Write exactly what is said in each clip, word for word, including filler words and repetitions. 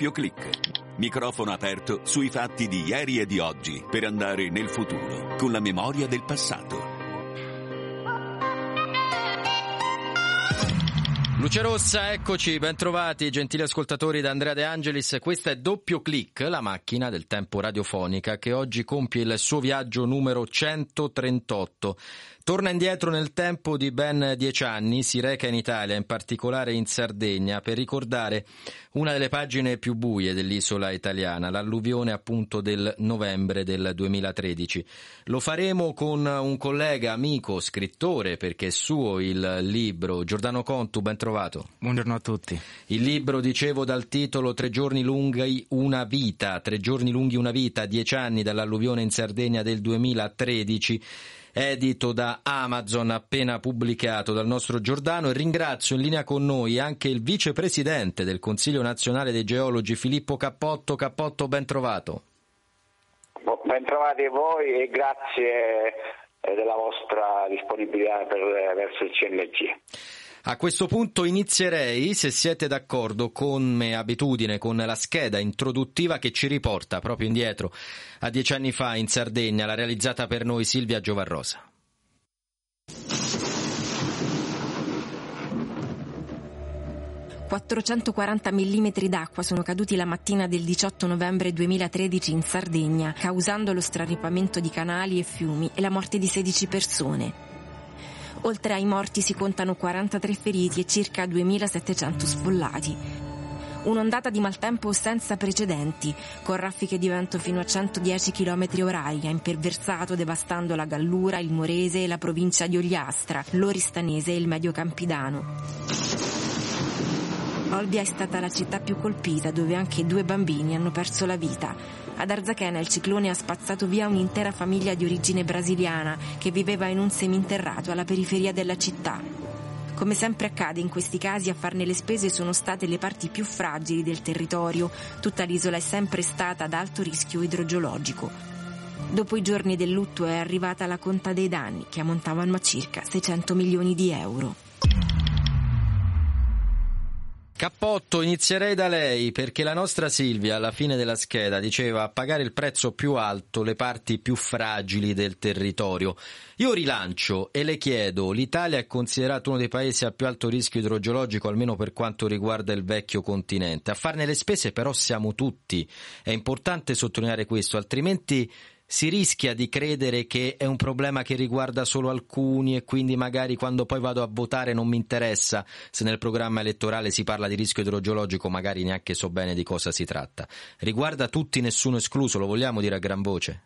Doppio Click. Microfono aperto sui fatti di ieri e di oggi per andare nel futuro con la memoria del passato. Luce rossa, eccoci, bentrovati gentili ascoltatori da Andrea De Angelis. Questa è Doppio Click, la macchina del tempo radiofonica che oggi compie il suo viaggio numero centotrentotto. Torna indietro nel tempo di ben dieci anni, si reca in Italia, in particolare in Sardegna, per ricordare una delle pagine più buie dell'isola italiana, l'alluvione appunto del novembre del duemilatredici. Lo faremo con un collega, amico, scrittore, perché è suo il libro, Giordano Contu, ben trovato. Buongiorno a tutti. Il libro, dicevo, dal titolo Tre giorni lunghi una vita, Tre giorni lunghi una vita, dieci anni dall'alluvione in Sardegna del duemilatredici. Edito da Amazon, appena pubblicato dal nostro Giordano, e ringrazio in linea con noi anche il vicepresidente del Consiglio Nazionale dei Geologi Filippo Cappotto. Cappotto, ben trovato. Ben trovati voi e grazie della vostra disponibilità per, verso il C N G. A questo punto inizierei, se siete d'accordo, come abitudine, con la scheda introduttiva che ci riporta proprio indietro a dieci anni fa in Sardegna, la realizzata per noi Silvia Giovarrosa. quattrocentoquaranta millimetri d'acqua sono caduti la mattina del diciotto novembre duemilatredici in Sardegna, causando lo straripamento di canali e fiumi e la morte di sedici persone. Oltre ai morti si contano quarantatré feriti e circa duemilasettecento sfollati. Un'ondata di maltempo senza precedenti, con raffiche di vento fino a centodieci chilometri orari, ha imperversato devastando la Gallura, il Murese e la provincia di Ogliastra, l'Oristanese e il Medio Campidano. Olbia è stata la città più colpita, dove anche due bambini hanno perso la vita. Ad Arzachena il ciclone ha spazzato via un'intera famiglia di origine brasiliana che viveva in un seminterrato alla periferia della città. Come sempre accade in questi casi, a farne le spese sono state le parti più fragili del territorio. Tutta l'isola è sempre stata ad alto rischio idrogeologico. Dopo i giorni del lutto è arrivata la conta dei danni, che ammontavano a circa seicento milioni di euro. Cappotto, inizierei da lei, perché la nostra Silvia alla fine della scheda diceva: a pagare il prezzo più alto le parti più fragili del territorio. Io rilancio e le chiedo: l'Italia è considerato uno dei paesi a più alto rischio idrogeologico, almeno per quanto riguarda il vecchio continente. A farne le spese però siamo tutti. È importante sottolineare questo, altrimenti si rischia di credere che è un problema che riguarda solo alcuni e quindi magari quando poi vado a votare non mi interessa se nel programma elettorale si parla di rischio idrogeologico, magari neanche so bene di cosa si tratta. Riguarda tutti, nessuno escluso, lo vogliamo dire a gran voce?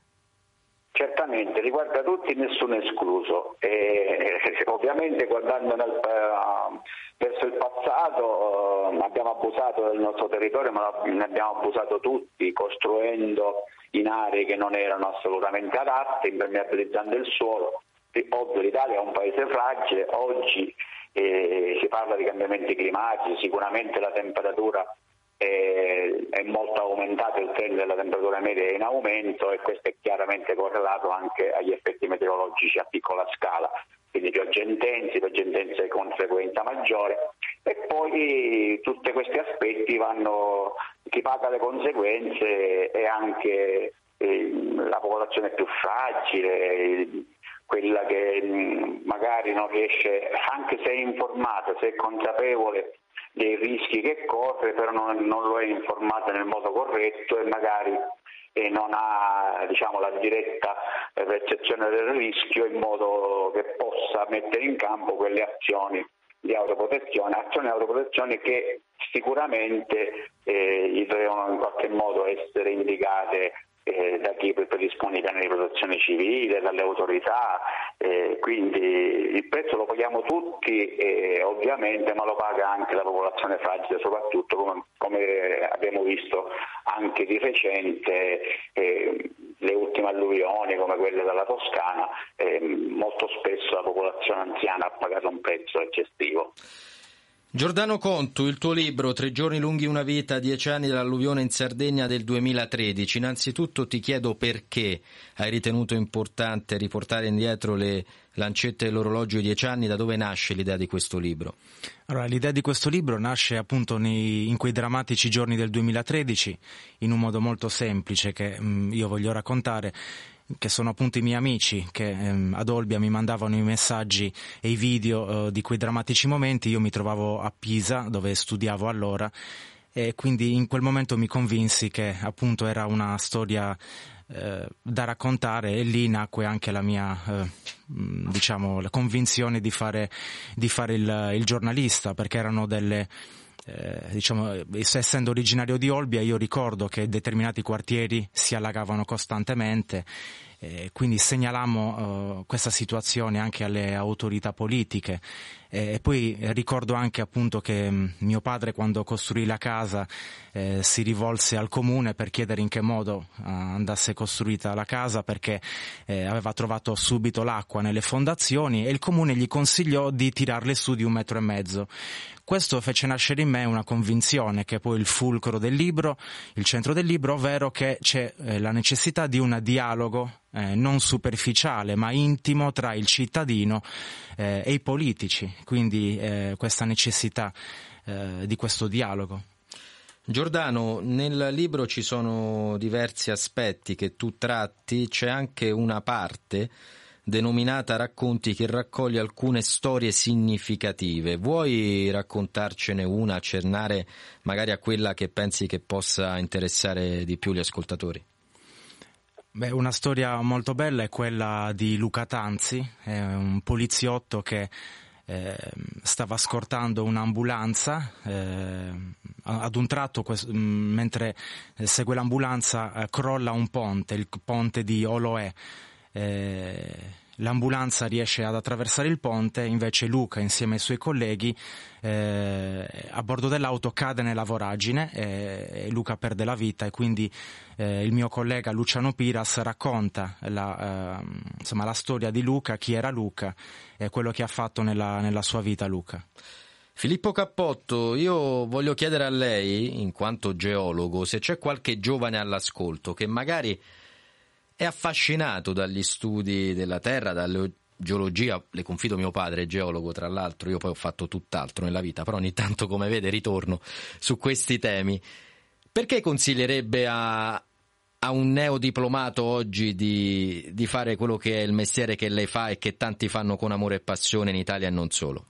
Certamente, riguarda tutti, nessuno escluso. E ovviamente, guardando nel, verso il passato, abbiamo abusato del nostro territorio, ma ne abbiamo abusato tutti, costruendo in aree che non erano assolutamente adatte, impermeabilizzando il suolo. Ovvio, l'Italia è un paese fragile, oggi eh, si parla di cambiamenti climatici, sicuramente la temperatura è, è molto aumentata, il trend della temperatura media è in aumento e questo è chiaramente correlato anche agli effetti meteorologici a piccola scala, quindi piogge intense, piogge intense con frequenza maggiore, e poi tutti questi aspetti vanno, chi paga le conseguenze è anche eh, la popolazione più fragile, quella che mh, magari non riesce, anche se è informata, se è consapevole dei rischi che corre, però non, non lo è informata nel modo corretto e magari e non ha, diciamo, la diretta percezione del rischio in modo che possa mettere in campo quelle azioni di autoprotezione, azioni di autoprotezione che sicuramente eh, gli devono in qualche modo essere indicate eh, da chi predispone i piani di protezione civile, dalle autorità, eh, quindi il prezzo lo paghiamo tutti eh, ovviamente, ma lo paga anche la popolazione fragile, soprattutto come, come abbiamo visto anche di recente eh, le ultime alluvioni come quelle dalla Toscana, eh, molto spesso la popolazione anziana ha pagato un prezzo eccessivo. Giordano Contu, il tuo libro Tre giorni lunghi una vita, dieci anni dall'alluvione in Sardegna del duemilatredici. Innanzitutto ti chiedo perché hai ritenuto importante riportare indietro le lancette dell'orologio ai dieci anni, da dove nasce l'idea di questo libro? Allora, l'idea di questo libro nasce appunto nei, in quei drammatici giorni del duemilatredici, in un modo molto semplice che mh, io voglio raccontare, che sono appunto i miei amici che ehm, ad Olbia mi mandavano i messaggi e i video eh, di quei drammatici momenti. Io mi trovavo a Pisa, dove studiavo allora, e quindi in quel momento mi convinsi che appunto era una storia eh, da raccontare, e lì nacque anche la mia eh, diciamo la convinzione di fare, di fare il, il giornalista, perché erano delle... Eh, diciamo, essendo originario di Olbia, io ricordo che determinati quartieri si allagavano costantemente, eh, quindi segnalammo eh, questa situazione anche alle autorità politiche, eh, e poi ricordo anche appunto che mh, mio padre, quando costruì la casa, eh, si rivolse al comune per chiedere in che modo eh, andasse costruita la casa, perché eh, aveva trovato subito l'acqua nelle fondazioni, e il comune gli consigliò di tirarle su di un metro e mezzo. Questo fece nascere in me una convinzione che è poi il fulcro del libro, il centro del libro, ovvero che c'è la necessità di un dialogo eh, non superficiale ma intimo tra il cittadino eh, e i politici, quindi eh, questa necessità eh, di questo dialogo. Giordano, nel libro ci sono diversi aspetti che tu tratti, c'è anche una parte denominata Racconti che raccoglie alcune storie significative. Vuoi raccontarcene una, accennare magari a quella che pensi che possa interessare di più gli ascoltatori? Beh, una storia molto bella è quella di Luca Tanzi, è un poliziotto che eh, stava scortando un'ambulanza, eh, ad un tratto quest- mentre segue l'ambulanza eh, crolla un ponte, il ponte di Oloè. Eh, l'ambulanza riesce ad attraversare il ponte, invece Luca, insieme ai suoi colleghi, eh, a bordo dell'auto cade nella voragine e, e Luca perde la vita, e quindi eh, il mio collega Luciano Piras racconta la, eh, insomma, la storia di Luca, chi era Luca e quello che ha fatto nella, nella sua vita Luca. Filippo Cappotto, io voglio chiedere a lei, in quanto geologo, se c'è qualche giovane all'ascolto che magari è affascinato dagli studi della terra, dalla geologia. Le confido, mio padre è geologo, tra l'altro, io poi ho fatto tutt'altro nella vita, però ogni tanto, come vede, ritorno su questi temi. Perché consiglierebbe a, a un neodiplomato oggi di, di fare quello che è il mestiere che lei fa e che tanti fanno con amore e passione in Italia e non solo?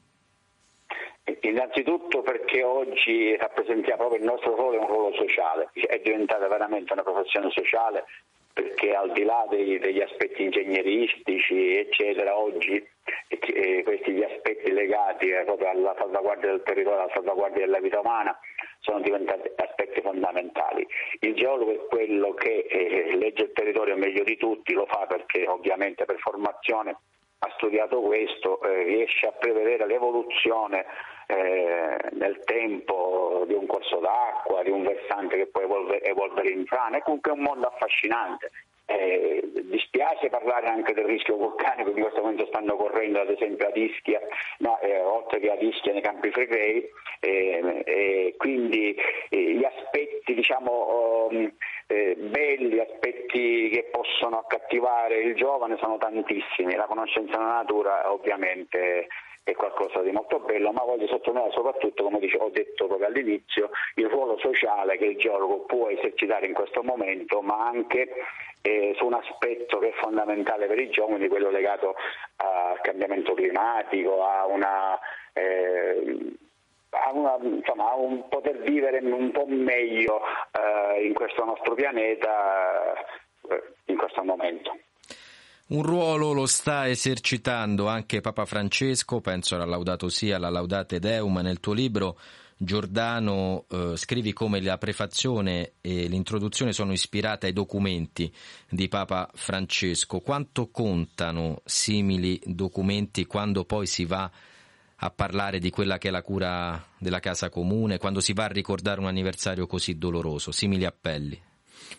Innanzitutto perché oggi rappresentiamo proprio il nostro ruolo, è un ruolo sociale, è diventata veramente una professione sociale, perché al di là dei, degli aspetti ingegneristici eccetera, oggi eh, questi gli aspetti legati eh, proprio alla salvaguardia del territorio, alla salvaguardia della vita umana, sono diventati aspetti fondamentali. Il geologo è quello che eh, legge il territorio meglio di tutti, lo fa perché ovviamente per formazione ha studiato questo, eh, riesce a prevedere l'evoluzione eh, nel tempo di un corso d'acqua, di un versante che può evolve, evolvere in frana. È comunque un mondo affascinante. Eh, dispiace parlare anche del rischio vulcanico che in questo momento stanno correndo, ad esempio ad Ischia, no, eh, oltre che ad Ischia nei Campi Flegrei, eh, eh, quindi eh, gli aspetti diciamo um, eh, belli, aspetti che possono accattivare il giovane sono tantissimi. La conoscenza della natura ovviamente è qualcosa di molto bello, ma voglio sottolineare soprattutto, come dicevo, ho detto proprio all'inizio, il ruolo sociale che il geologo può esercitare in questo momento, ma anche eh, su un aspetto che è fondamentale per i giovani, quello legato al cambiamento climatico, a una... Eh, A, una, insomma, a un poter vivere un po' meglio eh, in questo nostro pianeta eh, in questo momento. Un ruolo lo sta esercitando anche Papa Francesco, penso alla Laudato Si, alla Laudate Deum. Nel tuo libro, Giordano, eh, scrivi come la prefazione e l'introduzione sono ispirate ai documenti di Papa Francesco. Quanto contano simili documenti quando poi si va a parlare di quella che è la cura della casa comune, quando si va a ricordare un anniversario così doloroso, simili appelli?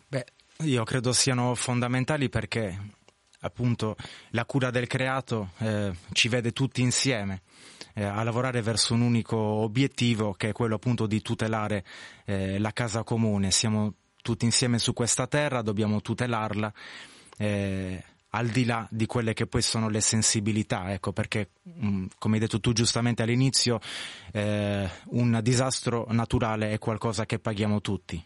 Beh, io credo siano fondamentali perché appunto la cura del creato eh, ci vede tutti insieme eh, a lavorare verso un unico obiettivo, che è quello appunto di tutelare eh, la casa comune. Siamo tutti insieme su questa terra, dobbiamo tutelarla eh, al di là di quelle che poi sono le sensibilità, ecco perché mh, come hai detto tu giustamente all'inizio, eh, un disastro naturale è qualcosa che paghiamo tutti,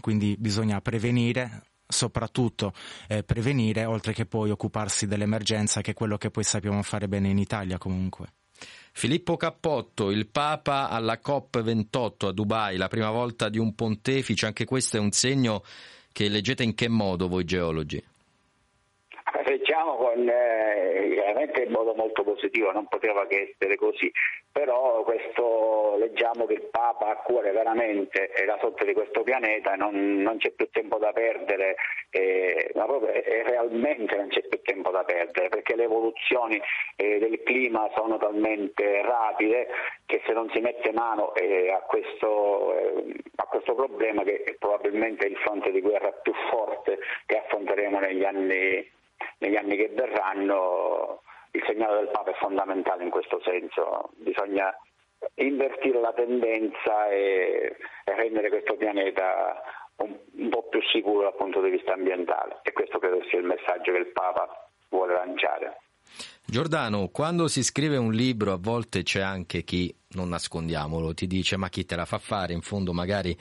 quindi bisogna prevenire, soprattutto eh, prevenire, oltre che poi occuparsi dell'emergenza, che è quello che poi sappiamo fare bene in Italia comunque. Filippo Cappotto, il Papa alla COP ventotto a Dubai, la prima volta di un pontefice, anche questo è un segno che leggete in che modo voi geologi? Leggiamo con eh, veramente in modo molto positivo, non poteva che essere così, però questo, leggiamo che il Papa ha a cuore veramente la sorte di questo pianeta, non, non c'è più tempo da perdere, eh, ma proprio eh, realmente non c'è più tempo da perdere, perché le evoluzioni eh, del clima sono talmente rapide che se non si mette mano eh, a questo eh, a questo problema, che è probabilmente il fronte di guerra più forte che affronteremo negli anni negli anni che verranno, il segnale del Papa è fondamentale in questo senso. Bisogna invertire la tendenza e rendere questo pianeta un, un po' più sicuro dal punto di vista ambientale, e questo credo sia il messaggio che il Papa vuole lanciare. Giordano, quando si scrive un libro a volte c'è anche chi, non nascondiamolo, ti dice ma chi te la fa fare, in fondo magari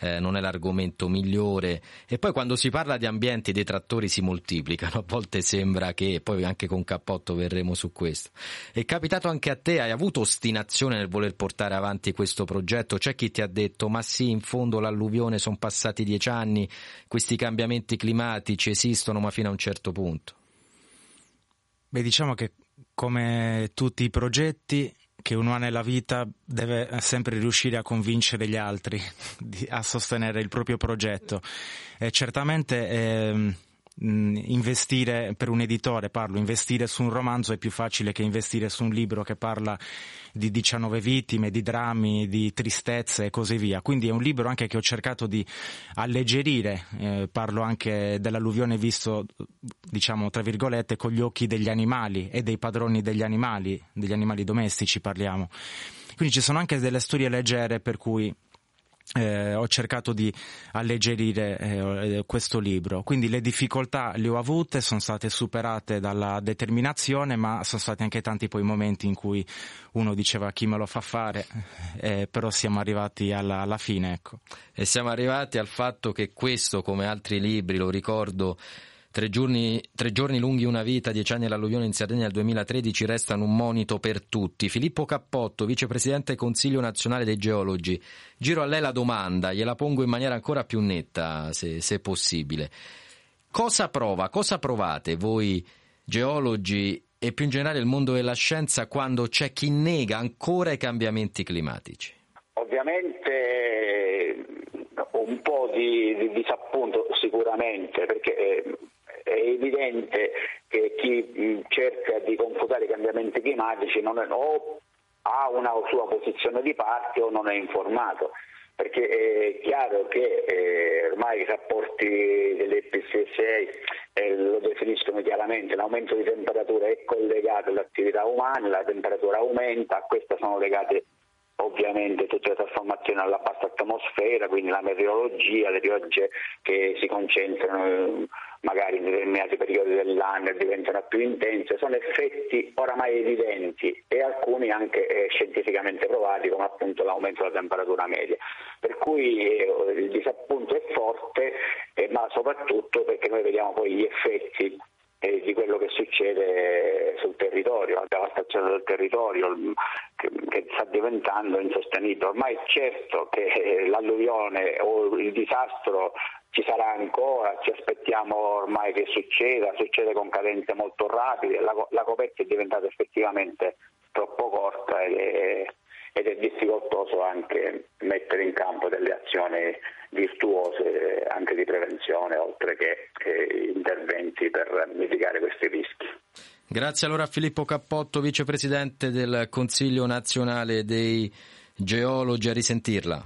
eh, non è l'argomento migliore, e poi quando si parla di ambiente i detrattori si moltiplicano, a volte sembra che, poi anche con Cappotto verremo su questo. È capitato anche a te, hai avuto ostinazione nel voler portare avanti questo progetto, c'è chi ti ha detto ma sì, in fondo l'alluvione, sono passati dieci anni, questi cambiamenti climatici esistono ma fino a un certo punto. Beh, diciamo che come tutti i progetti che uno ha nella vita deve sempre riuscire a convincere gli altri a sostenere il proprio progetto. E certamente eh, investire per un editore, parlo, investire su un romanzo è più facile che investire su un libro che parla di diciannove vittime, di drammi, di tristezze e così via. Quindi è un libro anche che ho cercato di alleggerire, eh, parlo anche dell'alluvione visto, diciamo tra virgolette, con gli occhi degli animali e dei padroni degli animali, degli animali domestici parliamo. Quindi ci sono anche delle storie leggere, per cui Eh, ho cercato di alleggerire eh, questo libro. Quindi le difficoltà le ho avute, sono state superate dalla determinazione, ma sono stati anche tanti poi momenti in cui uno diceva chi me lo fa fare, eh, però siamo arrivati alla, alla fine, ecco. E siamo arrivati al fatto che questo, come altri libri, lo ricordo, Tre giorni, tre giorni lunghi una vita, dieci anni all'alluvione in Sardegna del duemilatredici, restano un monito per tutti. Filippo Cappotto, vicepresidente del Consiglio Nazionale dei Geologi, giro a lei la domanda, gliela pongo in maniera ancora più netta se, se possibile. Cosa prova, cosa provate voi geologi e più in generale il mondo della scienza quando c'è chi nega ancora i cambiamenti climatici? Ovviamente un po' di, di disappunto sicuramente, perché eh, è evidente che chi cerca di confutare i cambiamenti climatici non è, o ha una sua posizione di parte o non è informato, perché è chiaro che eh, ormai i rapporti dell'I P C C I eh, lo definiscono chiaramente, l'aumento di temperatura è collegato all'attività umana, la temperatura aumenta, a queste sono legate ovviamente tutte le trasformazioni alla bassa atmosfera, quindi la meteorologia, le piogge che si concentrano magari in determinati periodi dell'anno e diventano più intense, sono effetti oramai evidenti e alcuni anche eh, scientificamente provati, come appunto l'aumento della temperatura media. Per cui eh, il disappunto è forte, eh, ma soprattutto perché noi vediamo poi gli effetti e di quello che succede sul territorio, la devastazione del territorio che, che sta diventando insostenibile. Ormai è certo che l'alluvione o il disastro ci sarà ancora, ci aspettiamo ormai che succeda, succede con cadenze molto rapide, la, la coperta è diventata effettivamente troppo corta ed è, ed è difficoltoso anche mettere in campo delle azioni virtuose anche di prevenzione, oltre che eh, interventi per mitigare questi rischi. Grazie allora a Filippo Cappotto, vicepresidente del Consiglio Nazionale dei Geologi, a risentirla.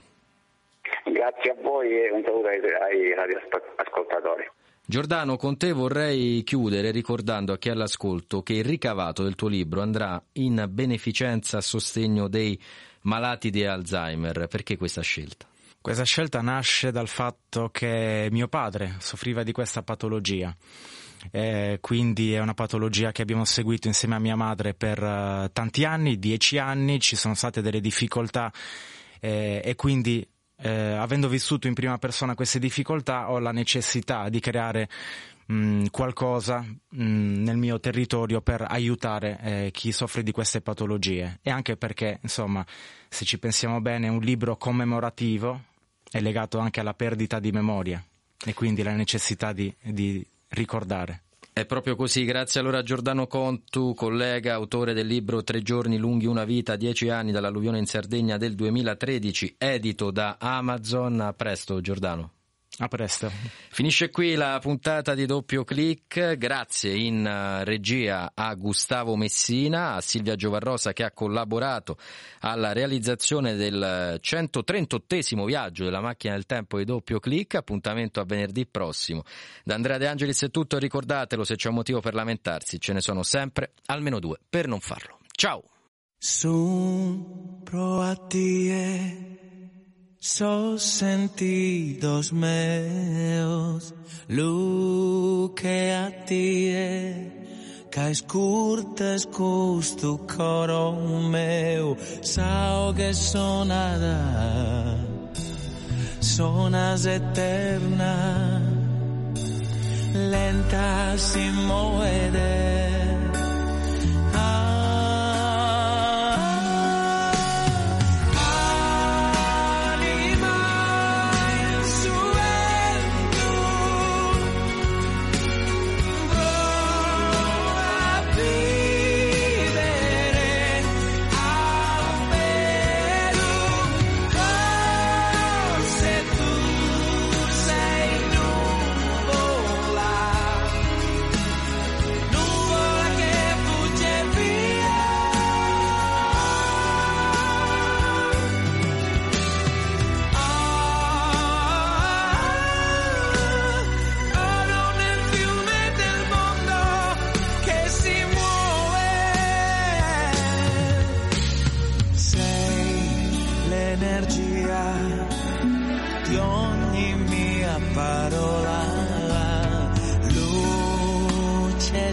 Grazie a voi e un saluto ai, ai radioascoltatori. Giordano, con te vorrei chiudere ricordando a chi è all'ascolto che il ricavato del tuo libro andrà in beneficenza a sostegno dei malati di Alzheimer. Perché questa scelta? Questa scelta nasce dal fatto che mio padre soffriva di questa patologia. Eh, quindi è una patologia che abbiamo seguito insieme a mia madre per uh, tanti anni, dieci anni, ci sono state delle difficoltà eh, e quindi eh, avendo vissuto in prima persona queste difficoltà ho la necessità di creare mh, qualcosa mh, nel mio territorio per aiutare eh, chi soffre di queste patologie, e anche perché, insomma, se ci pensiamo bene, un libro commemorativo è legato anche alla perdita di memoria e quindi la necessità di, di ricordare. È proprio così. Grazie allora a Giordano Contu, collega, autore del libro Tre giorni lunghi una vita, dieci anni dall'alluvione in Sardegna del duemilatredici, edito da Amazon. A presto, Giordano. A presto. Finisce qui la puntata di Doppio Click. Grazie in regia a Gustavo Messina, a Silvia Giovarrosa che ha collaborato alla realizzazione del centotrentottesimo viaggio della macchina del tempo di Doppio Click. Appuntamento a venerdì prossimo. Da Andrea De Angelis è tutto. Ricordatelo, se c'è un motivo per lamentarsi, ce ne sono sempre almeno due per non farlo. Ciao. Son proattie. Sos sentidos meos, luce a tie, ca escurtes custu coro meu, sao que sonada, sonas eterna, lenta sin moeder.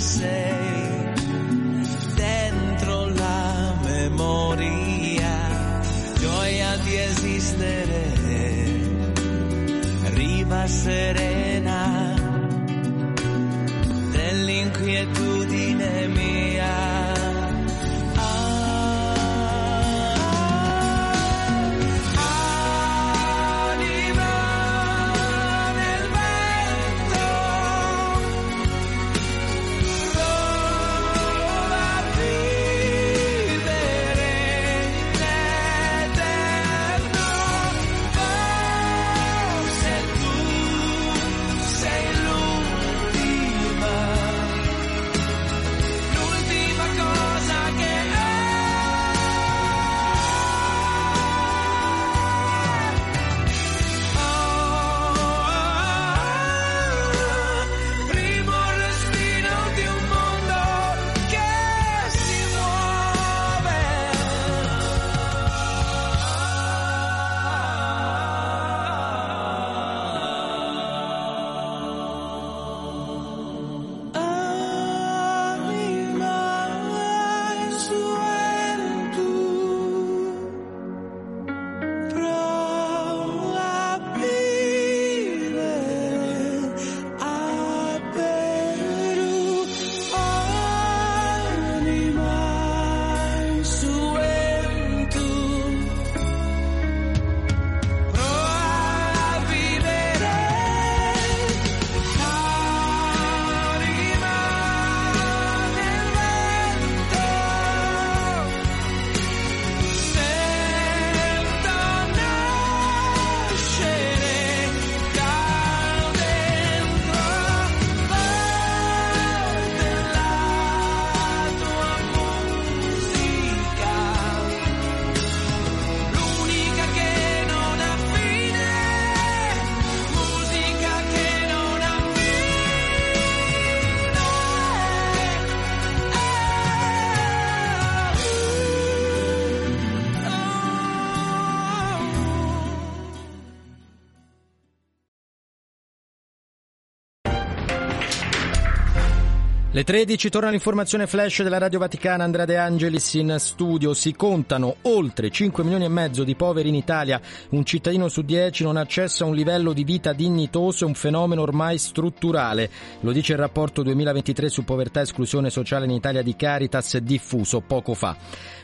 Sei dentro la memoria, gioia di esistere, riva serena dell'inquietudine mia. Le tredici torna l'informazione flash della Radio Vaticana, Andrea De Angelis in studio. Si contano oltre cinque milioni e mezzo di poveri in Italia, un cittadino su dieci non ha accesso a un livello di vita dignitoso, è un fenomeno ormai strutturale. Lo dice il rapporto duemilaventitré su povertà e esclusione sociale in Italia di Caritas, diffuso poco fa.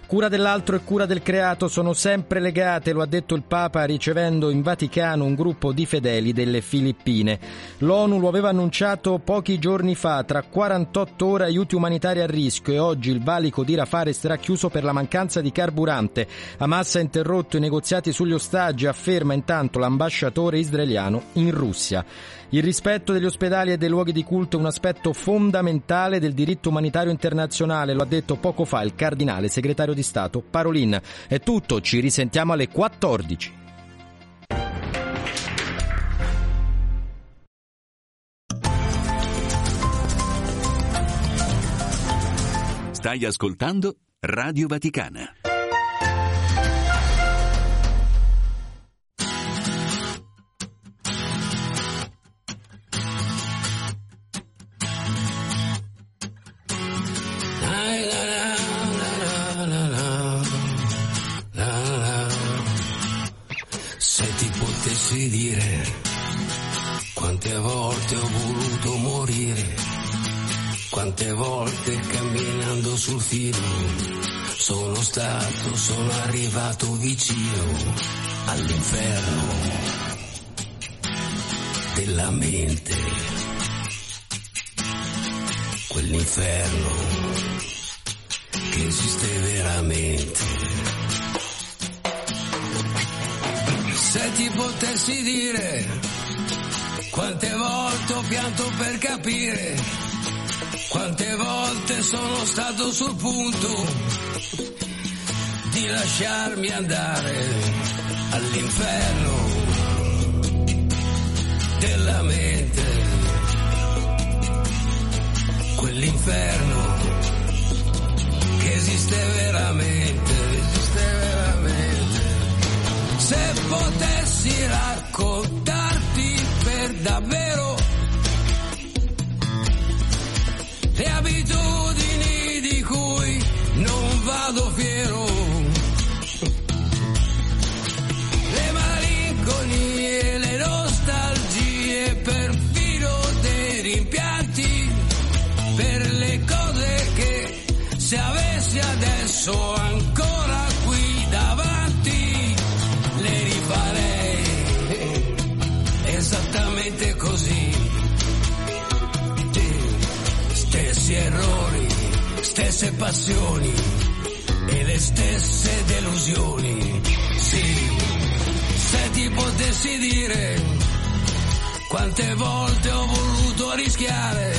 Cura dell'altro e cura del creato sono sempre legate, lo ha detto il Papa ricevendo in Vaticano un gruppo di fedeli delle Filippine. L'ONU lo aveva annunciato pochi giorni fa, tra quarantotto ore aiuti umanitari a rischio, e oggi il valico di Rafah resterà chiuso per la mancanza di carburante. Hamas ha interrotto i negoziati sugli ostaggi, afferma intanto l'ambasciatore israeliano in Russia. Il rispetto degli ospedali e dei luoghi di culto è un aspetto fondamentale del diritto umanitario internazionale, lo ha detto poco fa il cardinale segretario di Stato Parolin. È tutto, ci risentiamo alle quattordici. Stai ascoltando Radio Vaticana. Dire quante volte ho voluto morire, quante volte camminando sul filo sono stato, sono arrivato vicino all'inferno della mente, quell'inferno che esiste veramente. Se ti potessi dire quante volte ho pianto per capire, quante volte sono stato sul punto di lasciarmi andare all'inferno della mente, quell'inferno che esiste veramente, esiste veramente. Se potessi raccontarti per davvero le abitudini di cui non vado fiero, le malinconie, le nostalgie, perfino dei rimpianti per le cose che se avessi adesso ancora qui davanti le rifarei esattamente così, stessi errori, stesse passioni e le stesse delusioni. Sì, se ti potessi dire quante volte ho voluto rischiare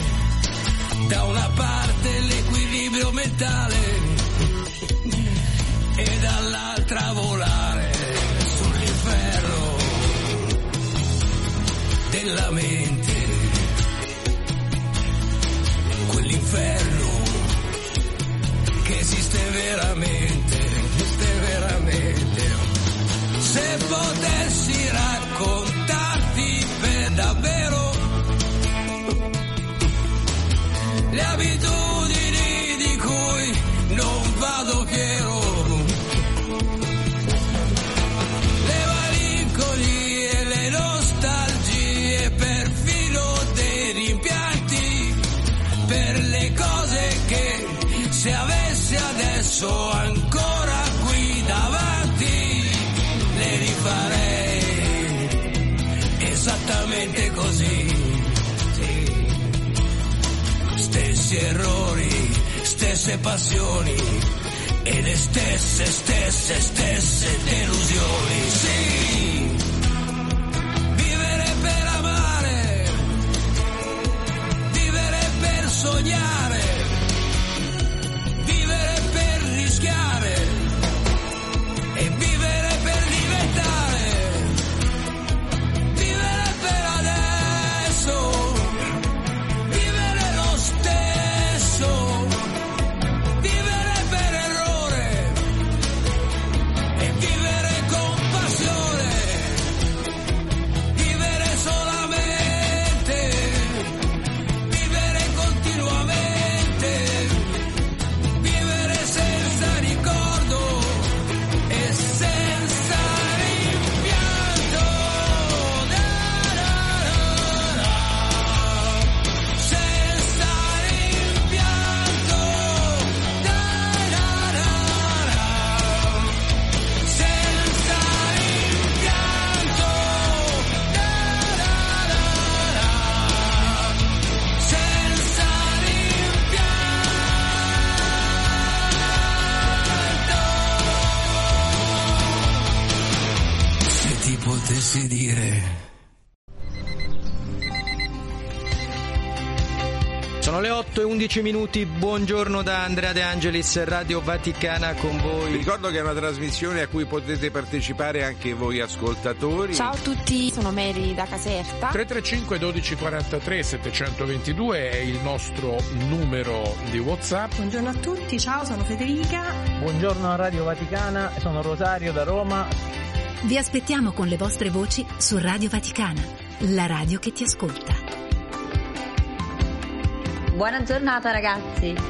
da una parte l'equilibrio mentale e dall'altra volare sull'inferno della mente, quell'inferno che esiste veramente, esiste veramente. Se potessi raccontarti per davvero le abitudini di cui non vado fiero, le malinconie, le nostalgie, perfino dei rimpianti per le cose che se avessi adesso ancora qui davanti le rifarei esattamente così. Stessi errori, stesse passioni e le stesse, stesse, stesse delusioni. Sì, vivere per amare, vivere per sognare, vivere per rischiare e vivere per diventare, vivere per adesso, vivere lo stesso. Vivere solamente, vivere continuamente. otto e undici minuti, buongiorno da Andrea De Angelis, Radio Vaticana con voi. Vi ricordo che è una trasmissione a cui potete partecipare anche voi ascoltatori. Ciao a tutti, sono Mary da Caserta. tre tre cinque uno due quattro tre sette due due è il nostro numero di WhatsApp. Buongiorno a tutti, ciao, sono Federica. Buongiorno a Radio Vaticana, sono Rosario da Roma. Vi aspettiamo con le vostre voci su Radio Vaticana, la radio che ti ascolta. Buona giornata ragazzi. It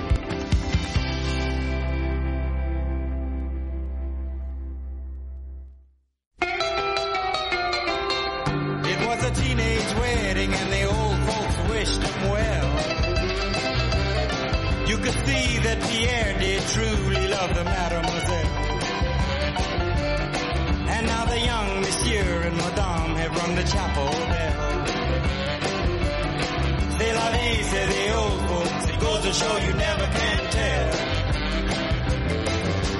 was a teenage wedding and the old folks wished him well. You could see that Pierre did truly love the mademoiselle. And now the young monsieur and madame have rung the chapel bell. They la vie, say the old folks, it goes to show you never can tell.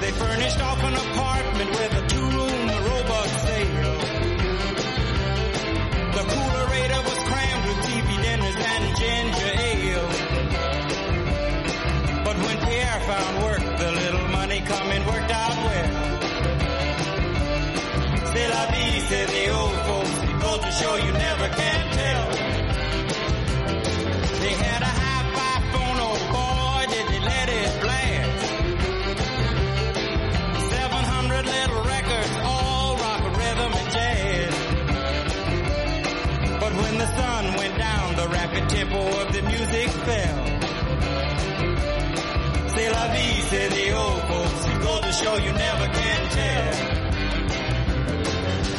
They furnished off an apartment with a two-room robot sale. The coolerator was crammed with T V dinners and ginger ale. But when Pierre found work, the little money coming worked out well. C'est la vie, say the old folks, it goes to show you never can tell. They had a hi-fi phone, oh boy, did they let it blast. Seven hundred little records, all rock, rhythm, and jazz. But when the sun went down, the rapid tempo of the music fell. C'est la vie, said the old folks, it goes to show you never can tell.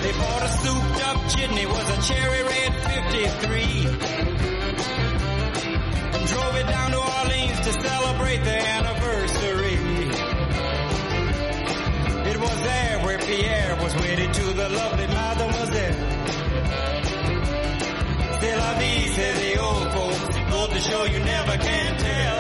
They bought a souped-up chitney, was a cherry red fifty-three. Drove it down to Orleans to celebrate the anniversary. It was there where Pierre was wedded to the lovely mademoiselle. C'est la vie, said the old folks, it goes to show you never can tell.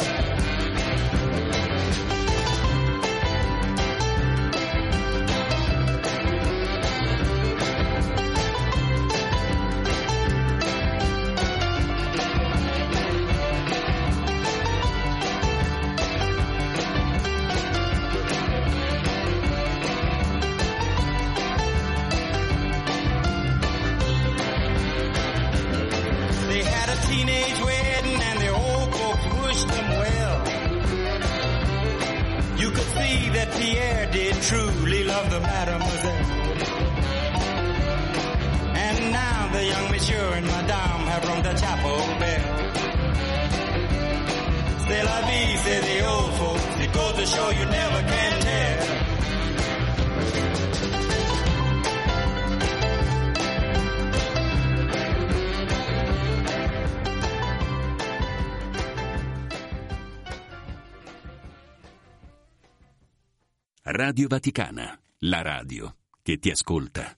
Radio Vaticana, la radio che ti ascolta.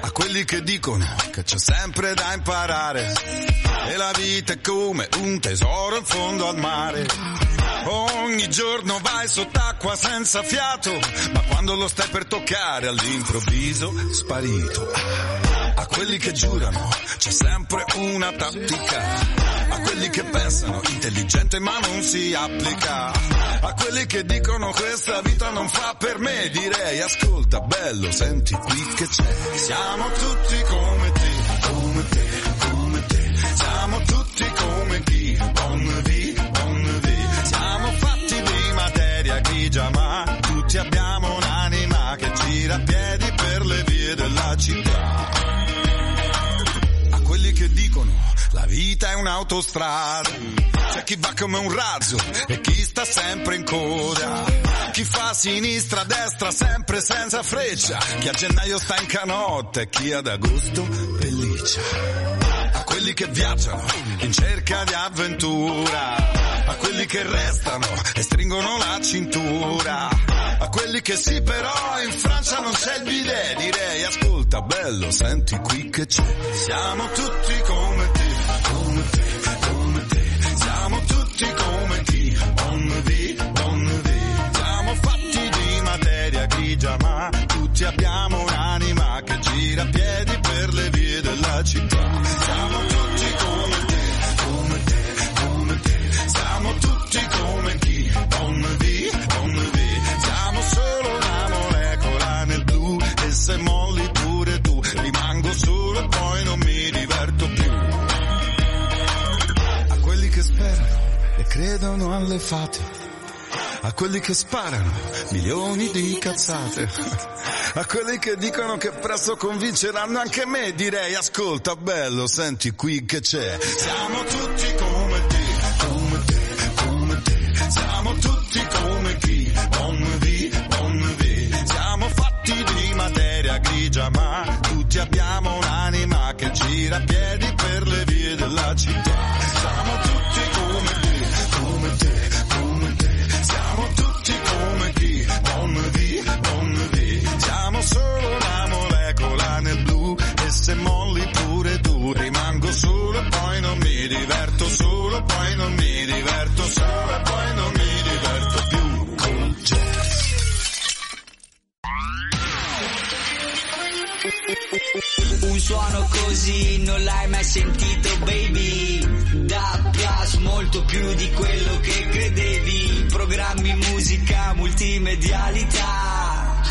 A quelli che dicono che c'è sempre da imparare e la vita è come un tesoro in fondo al mare. Ogni giorno vai sott'acqua senza fiato, ma quando lo stai per toccare all'improvviso sparito. A quelli che giurano c'è sempre una tattica, a quelli che pensano intelligente ma non si applica, a quelli che dicono questa vita non fa per me, direi ascolta bello, senti qui che c'è. Siamo tutti come te, come te, come te, siamo tutti come chi, bon vi, bon vi. Siamo fatti di materia grigia, ma tutti abbiamo un'anima che gira a piedi per le vie della città. A quelli che dicono la vita è un'autostrada, c'è chi va come un razzo e chi sta sempre in coda, chi fa sinistra, destra, sempre senza freccia, chi a gennaio sta in canotta e chi ad agosto pelliccia. A quelli che viaggiano in cerca di avventura, a quelli che restano e stringono la cintura, a quelli che sì però in Francia non c'è il bidet, direi ascolta bello, senti qui che c'è. Siamo tutti come te, come te, come te, siamo tutti come chi, bon vi, bon vi, siamo fatti tirapiedi per le vie della città. Siamo tutti come te, come te, come te. Siamo tutti come chi, come vi, come vi. Siamo solo una molecola nel blu e se molli pure tu rimango solo e poi non mi diverto più. A quelli che sperano e credono alle fate, a quelli che sparano milioni di cazzate, a quelli che dicono che presto convinceranno anche me, direi ascolta bello, senti qui che c'è. Siamo tutti come te, come te, come te. Siamo tutti come chi, come vi, come vi. Siamo fatti di materia grigia ma tutti abbiamo un'anima che gira a piedi per le vie della città. Siamo tutti come te, come te, come te. Siamo tutti come chi, come vi, come vi. Siamo solo una molecola nel blu e se molli pure tu rimango solo e poi non mi diverto, solo poi non mi diverto, solo e poi non mi diverto più col jazz. Un suono così non l'hai mai sentito baby, da plus molto più di quello che credevi, programmi, musica, multimedialità,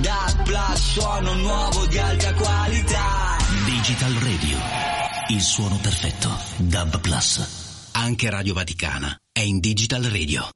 da plus suono nuovo di alta qualità. Digital Radio, il suono perfetto, D A B Plus, anche Radio Vaticana è in Digital Radio.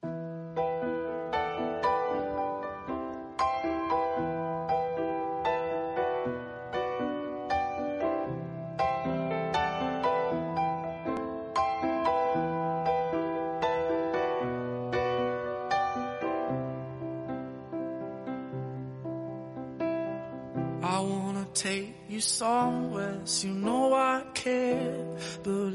Somewhere, you know I care, but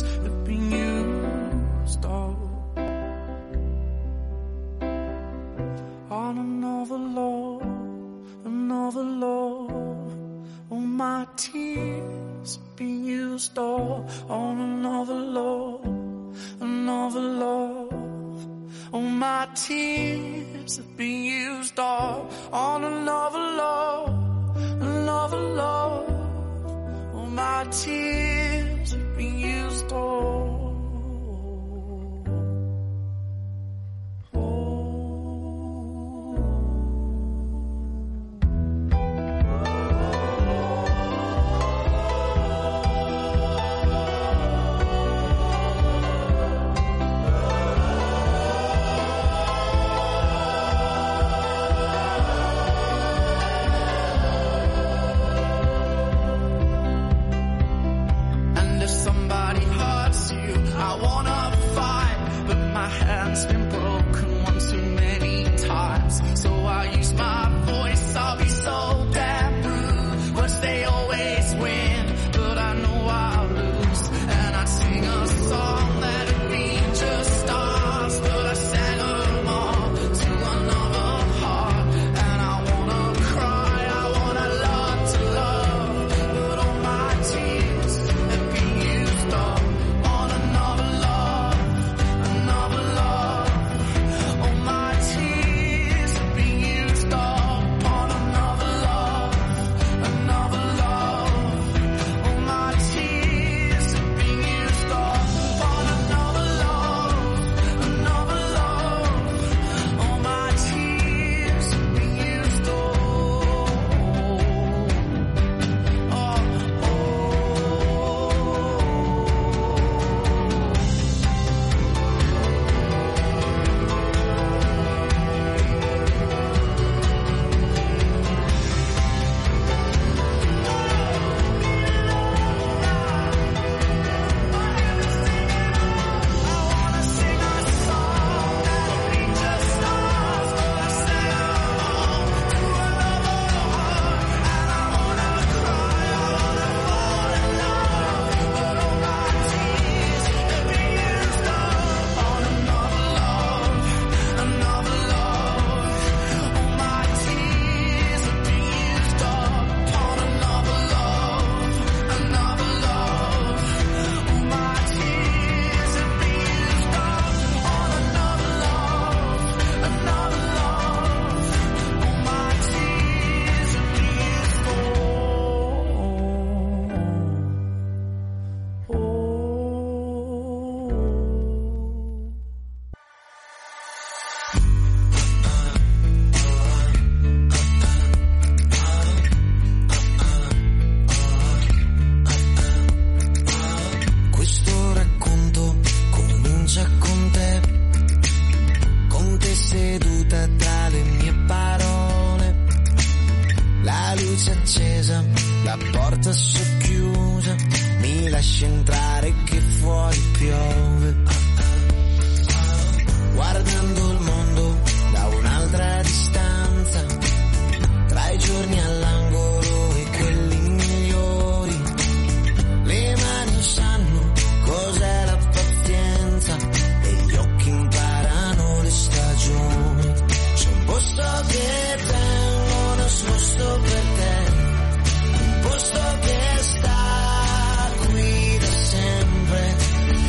have been used up on another love, another love. All my tears have been used up on another love, another love. All my tears have been used all on another love, another love. All my tears have been used all. luce accesa, la porta socchiusa, mi lasci entrare che fuori piove. Guardando il mondo da un'altra distanza, tra i giorni all'angolo e quelli migliori, le mani sanno cos'è la pazienza e gli occhi imparano le stagioni. C'è un posto che tengo nascosto per te, un posto che sta qui da sempre,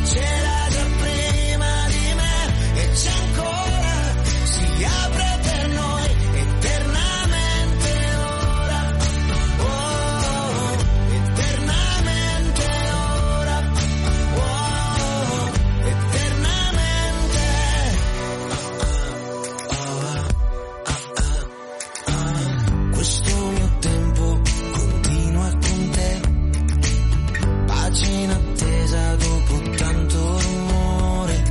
c'era già prima di me e c'è ancora, si apre per noi eternamente ora, oh, eternamente ora, oh, eternamente. Ah, ah, ah, ah. Questo mio tempo continua con te, pace in attesa dopo tanto rumore,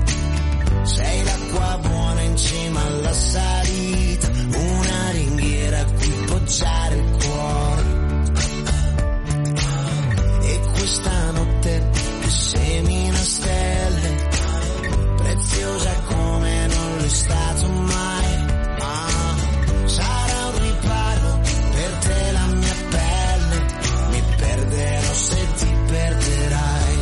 sei l'acqua buona in cima alla salita, una ringhiera a cui poggiare il cuore, e questa notte che semina stelle, preziosa come non l'è stato mai, ah, sarà un riparo per te la mia pelle, mi perderò se ti perderai,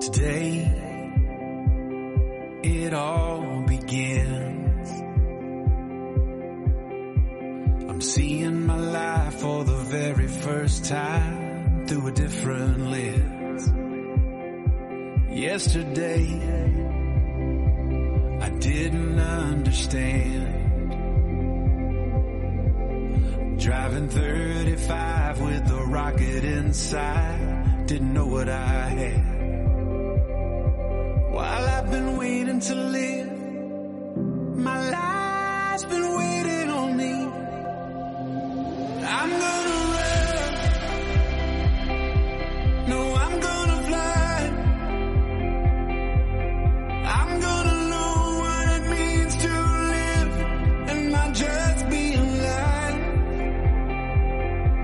Today, it all begins. I'm seeing my life for the very first time through a different lens. Yesterday, I didn't understand. Driving thirty-five with a rocket inside, didn't know what I had. While I've been waiting to live, my life's been waiting on me. I'm gonna run, no, I'm gonna fly, I'm gonna know what it means to live and not just be alive.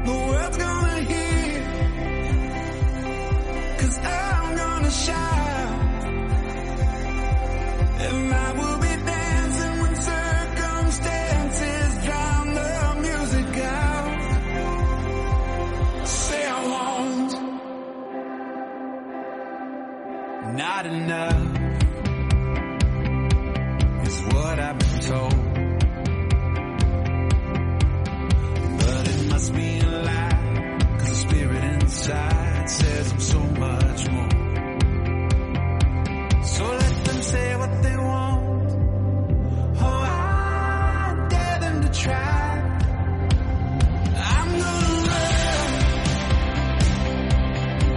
The world's gonna hear, 'cause I'm gonna shine. And I will be dancing when circumstances drown the music out. Say I won't. Not enough is what I've been told, but it must be a lie, 'cause the spirit inside says I'm so much more. So let them say what they want. Oh, I dare them to try. I'm gonna run.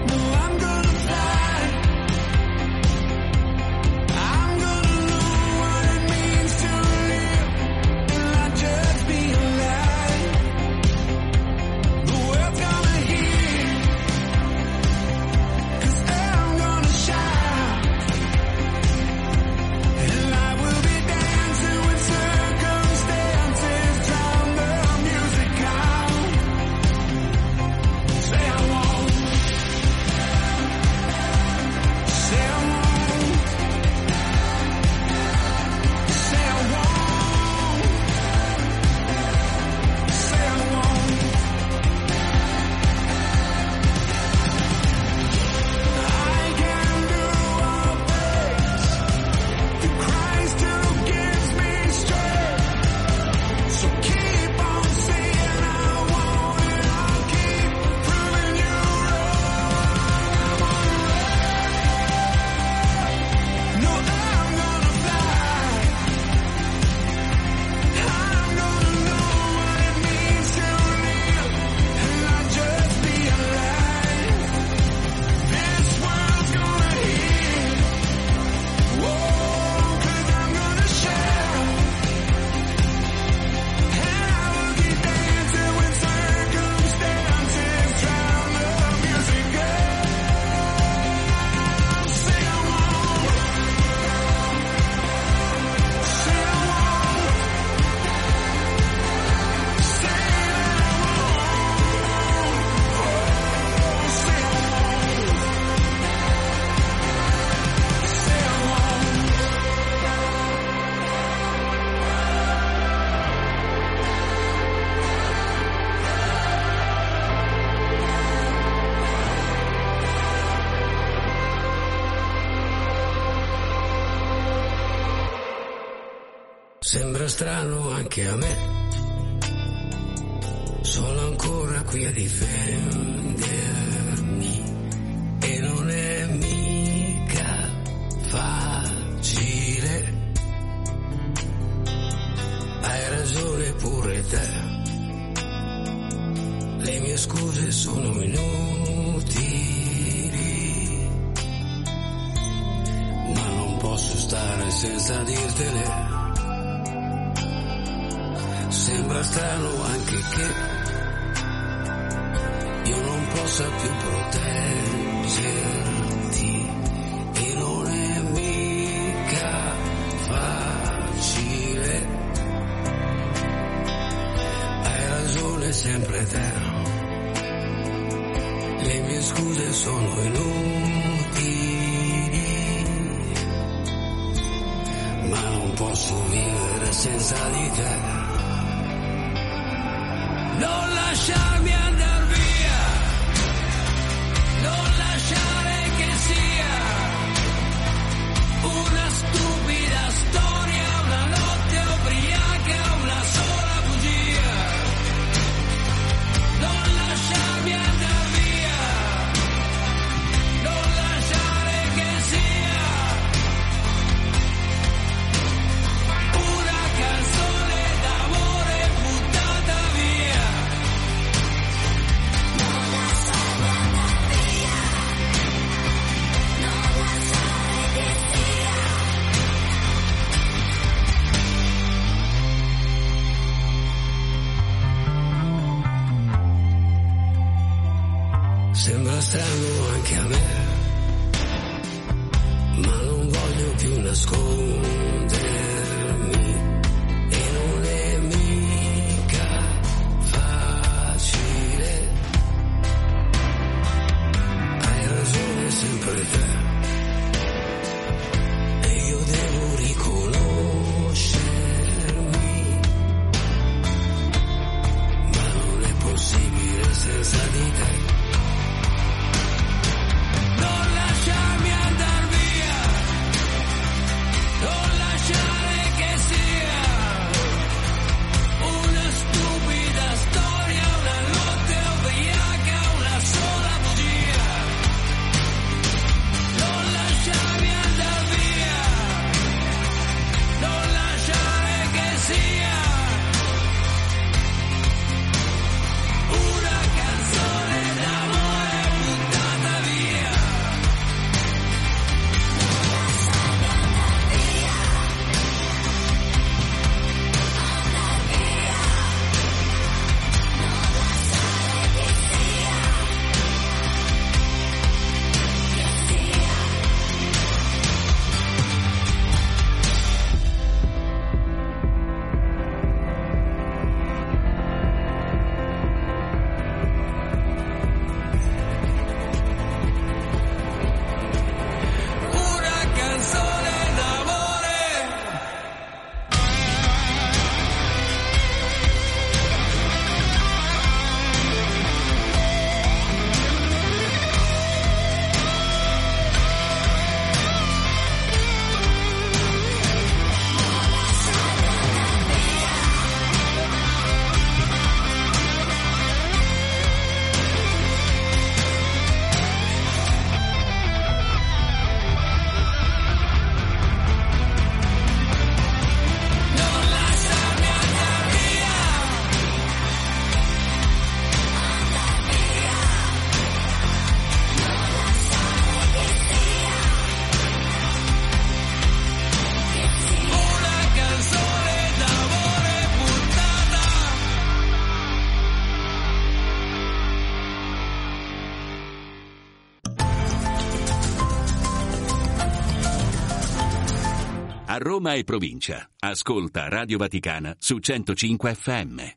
No, I'm gonna fly. I'm gonna know what it means to live and not just be alive. Sembra strano anche a me, sono ancora qui a difendermi e non è mica facile. Hai ragione pure te, le mie scuse sono inutili, ma non posso stare senza dirtele. Sembra strano anche che io non possa più proteggerti e non è mica facile. Hai ragione sempre te, le mie scuse sono inutili, ma non posso vivere senza di te. Non lasciarmi andar via, non lasciare che sia una stupida storia, una notte ubriaca, una sola bugia. Non lasciarmi andar via, non lasciare che sia una canzone d'amore buttata via. Sembra strano anche a me, ma non voglio più nascondermi e non è mica facile. Hai ragione sempre te e io devo riconoscermi, ma non è possibile senza di te. Roma e provincia. Ascolta Radio Vaticana su centocinque effe emme.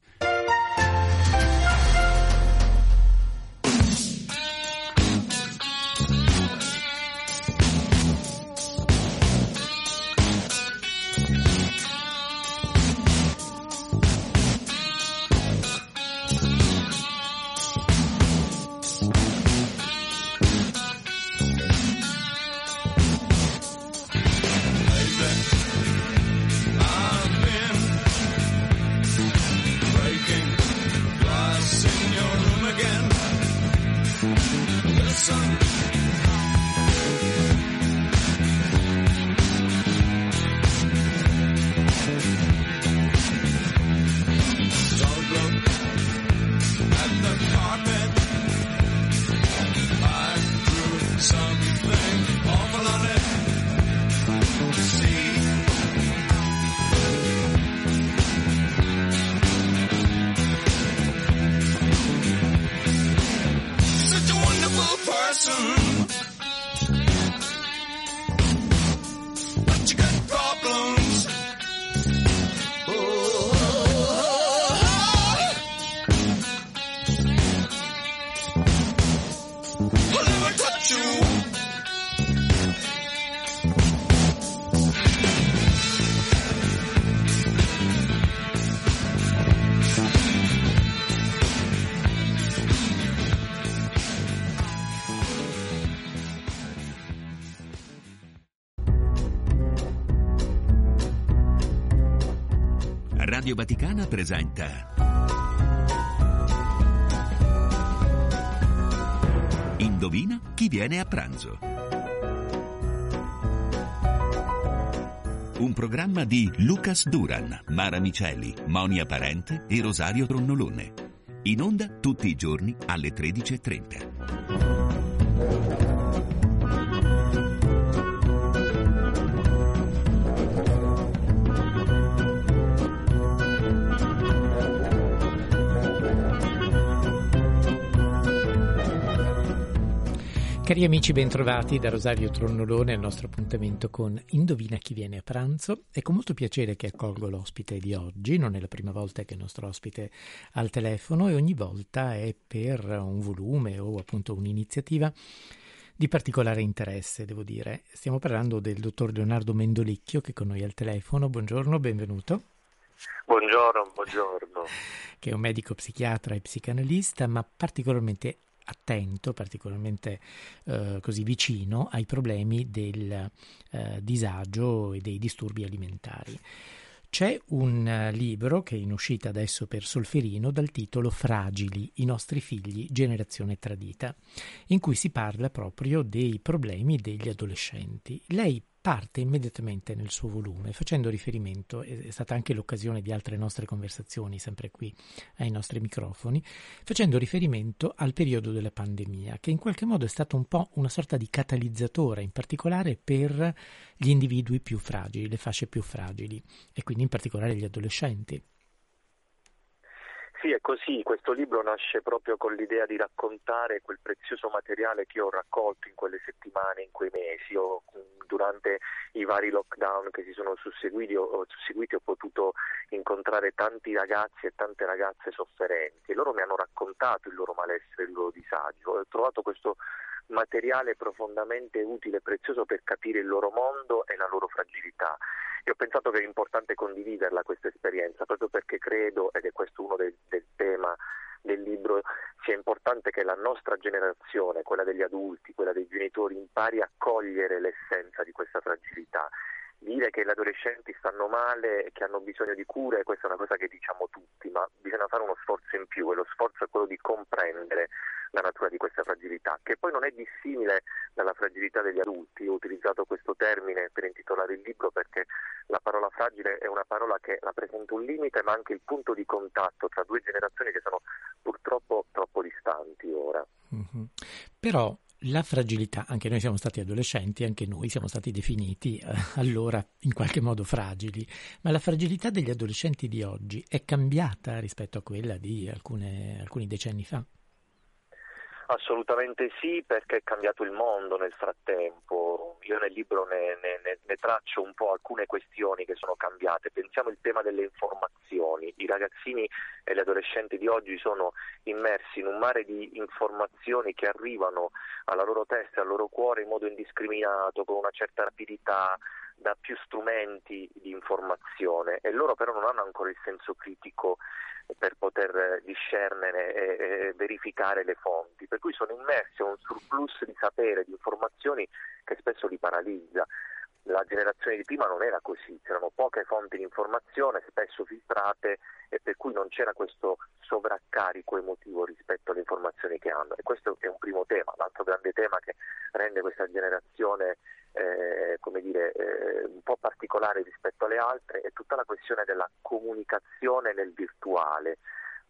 I've been Radio Vaticana presenta Indovina chi viene a pranzo, un programma di Lucas Duran, Mara Miceli, Monia Parente e Rosario Tronnolone, in onda tutti i giorni alle tredici e trenta. Cari amici, bentrovati da Rosario Tronnolone al nostro appuntamento con Indovina chi viene a pranzo. È con molto piacere che accolgo l'ospite di oggi. Non è la prima volta che il nostro ospite ha il telefono e ogni volta è per un volume o appunto un'iniziativa di particolare interesse, devo dire. Stiamo parlando del dottor Leonardo Mendolicchio, che è con noi al telefono. Buongiorno, benvenuto. Buongiorno, buongiorno. Che è un medico psichiatra e psicanalista, ma particolarmente attento, particolarmente eh, così vicino ai problemi del eh, disagio e dei disturbi alimentari. C'è un eh, libro che è in uscita adesso per Solferino dal titolo Fragili, i nostri figli, generazione tradita, in cui si parla proprio dei problemi degli adolescenti. Lei parte immediatamente nel suo volume facendo riferimento, è stata anche l'occasione di altre nostre conversazioni sempre qui ai nostri microfoni, facendo riferimento al periodo della pandemia, che in qualche modo è stato un po' una sorta di catalizzatore, in particolare per gli individui più fragili, le fasce più fragili, e quindi in particolare gli adolescenti. Sì, è così. Questo libro nasce proprio con l'idea di raccontare quel prezioso materiale che ho raccolto in quelle settimane, in quei mesi, o durante i vari lockdown che si sono susseguiti. Ho, susseguiti, ho potuto incontrare tanti ragazzi e tante ragazze sofferenti. E loro mi hanno raccontato il loro malessere, il loro disagio. Ho trovato questo materiale profondamente utile e prezioso per capire il loro mondo e la loro fragilità. Io ho pensato che è importante condividerla questa esperienza, proprio perché credo, ed è questo uno del, del tema del libro, sia importante che la nostra generazione, quella degli adulti, quella dei genitori, impari a cogliere l'essenza di questa fragilità. Dire che gli adolescenti stanno male e che hanno bisogno di cure, questa è una cosa che diciamo tutti, ma bisogna fare uno sforzo in più, e lo sforzo è quello di comprendere la natura di questa fragilità, che poi non è dissimile dalla fragilità degli adulti. Io ho utilizzato questo termine per intitolare il libro perché la parola fragile è una parola che rappresenta un limite, ma anche il punto di contatto tra due generazioni che sono purtroppo troppo distanti ora. Mm-hmm. Però la fragilità, anche noi siamo stati adolescenti, anche noi siamo stati definiti eh, allora in qualche modo fragili, ma la fragilità degli adolescenti di oggi è cambiata rispetto a quella di alcune, alcuni decenni fa? Assolutamente sì, perché è cambiato il mondo nel frattempo. Io nel libro ne, ne, ne traccio un po' alcune questioni che sono cambiate. Pensiamo al tema delle informazioni. I ragazzini e gli adolescenti di oggi sono immersi in un mare di informazioni che arrivano alla loro testa e al loro cuore in modo indiscriminato, con una certa rapidità, da più strumenti di informazione, e loro però non hanno ancora il senso critico per poter discernere e verificare le fonti, per cui sono immersi in un surplus di sapere, di informazioni che spesso li paralizza. La generazione di prima non era così, c'erano poche fonti di informazione, spesso filtrate, e per cui non c'era questo sovraccarico emotivo rispetto alle informazioni che hanno, e questo è un primo tema. L'altro grande tema che rende questa generazione Eh, come dire eh, un po' particolare rispetto alle altre è tutta la questione della comunicazione nel virtuale.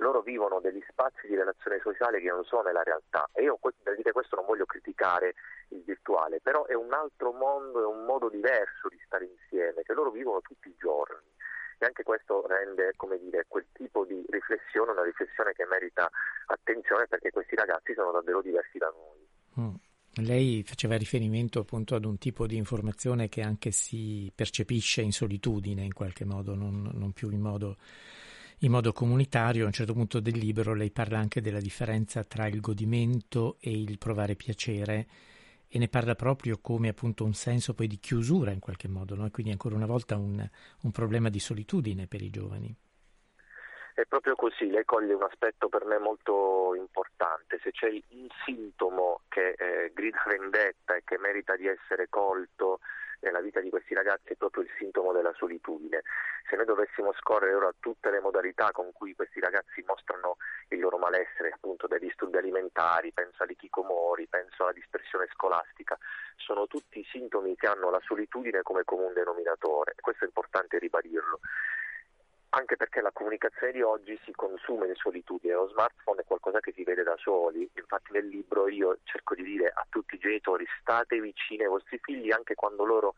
Loro vivono degli spazi di relazione sociale che non sono nella realtà, e io per dire questo non voglio criticare il virtuale, però è un altro mondo, è un modo diverso di stare insieme che loro vivono tutti i giorni, e anche questo rende, come dire, quel tipo di riflessione una riflessione che merita attenzione, perché questi ragazzi sono davvero diversi da noi. Mm. Lei faceva riferimento appunto ad un tipo di informazione che anche si percepisce in solitudine in qualche modo, non, non più in modo, in modo comunitario. A un certo punto del libro lei parla anche della differenza tra il godimento e il provare piacere, e ne parla proprio come appunto un senso poi di chiusura in qualche modo, no? E quindi ancora una volta un, un problema di solitudine per i giovani. È proprio così, lei coglie un aspetto per me molto importante. Se c'è un sintomo che eh, grida vendetta e che merita di essere colto nella vita di questi ragazzi è proprio il sintomo della solitudine. Se noi dovessimo scorrere ora tutte le modalità con cui questi ragazzi mostrano il loro malessere, appunto dai disturbi alimentari, penso agli chicomori, penso alla dispersione scolastica, sono tutti sintomi che hanno la solitudine come comune denominatore. Questo è importante ribadirlo, anche perché la comunicazione di oggi si consuma in solitudine, lo smartphone è qualcosa che si vede da soli. Infatti nel libro io cerco di dire a tutti i genitori: state vicini ai vostri figli anche quando loro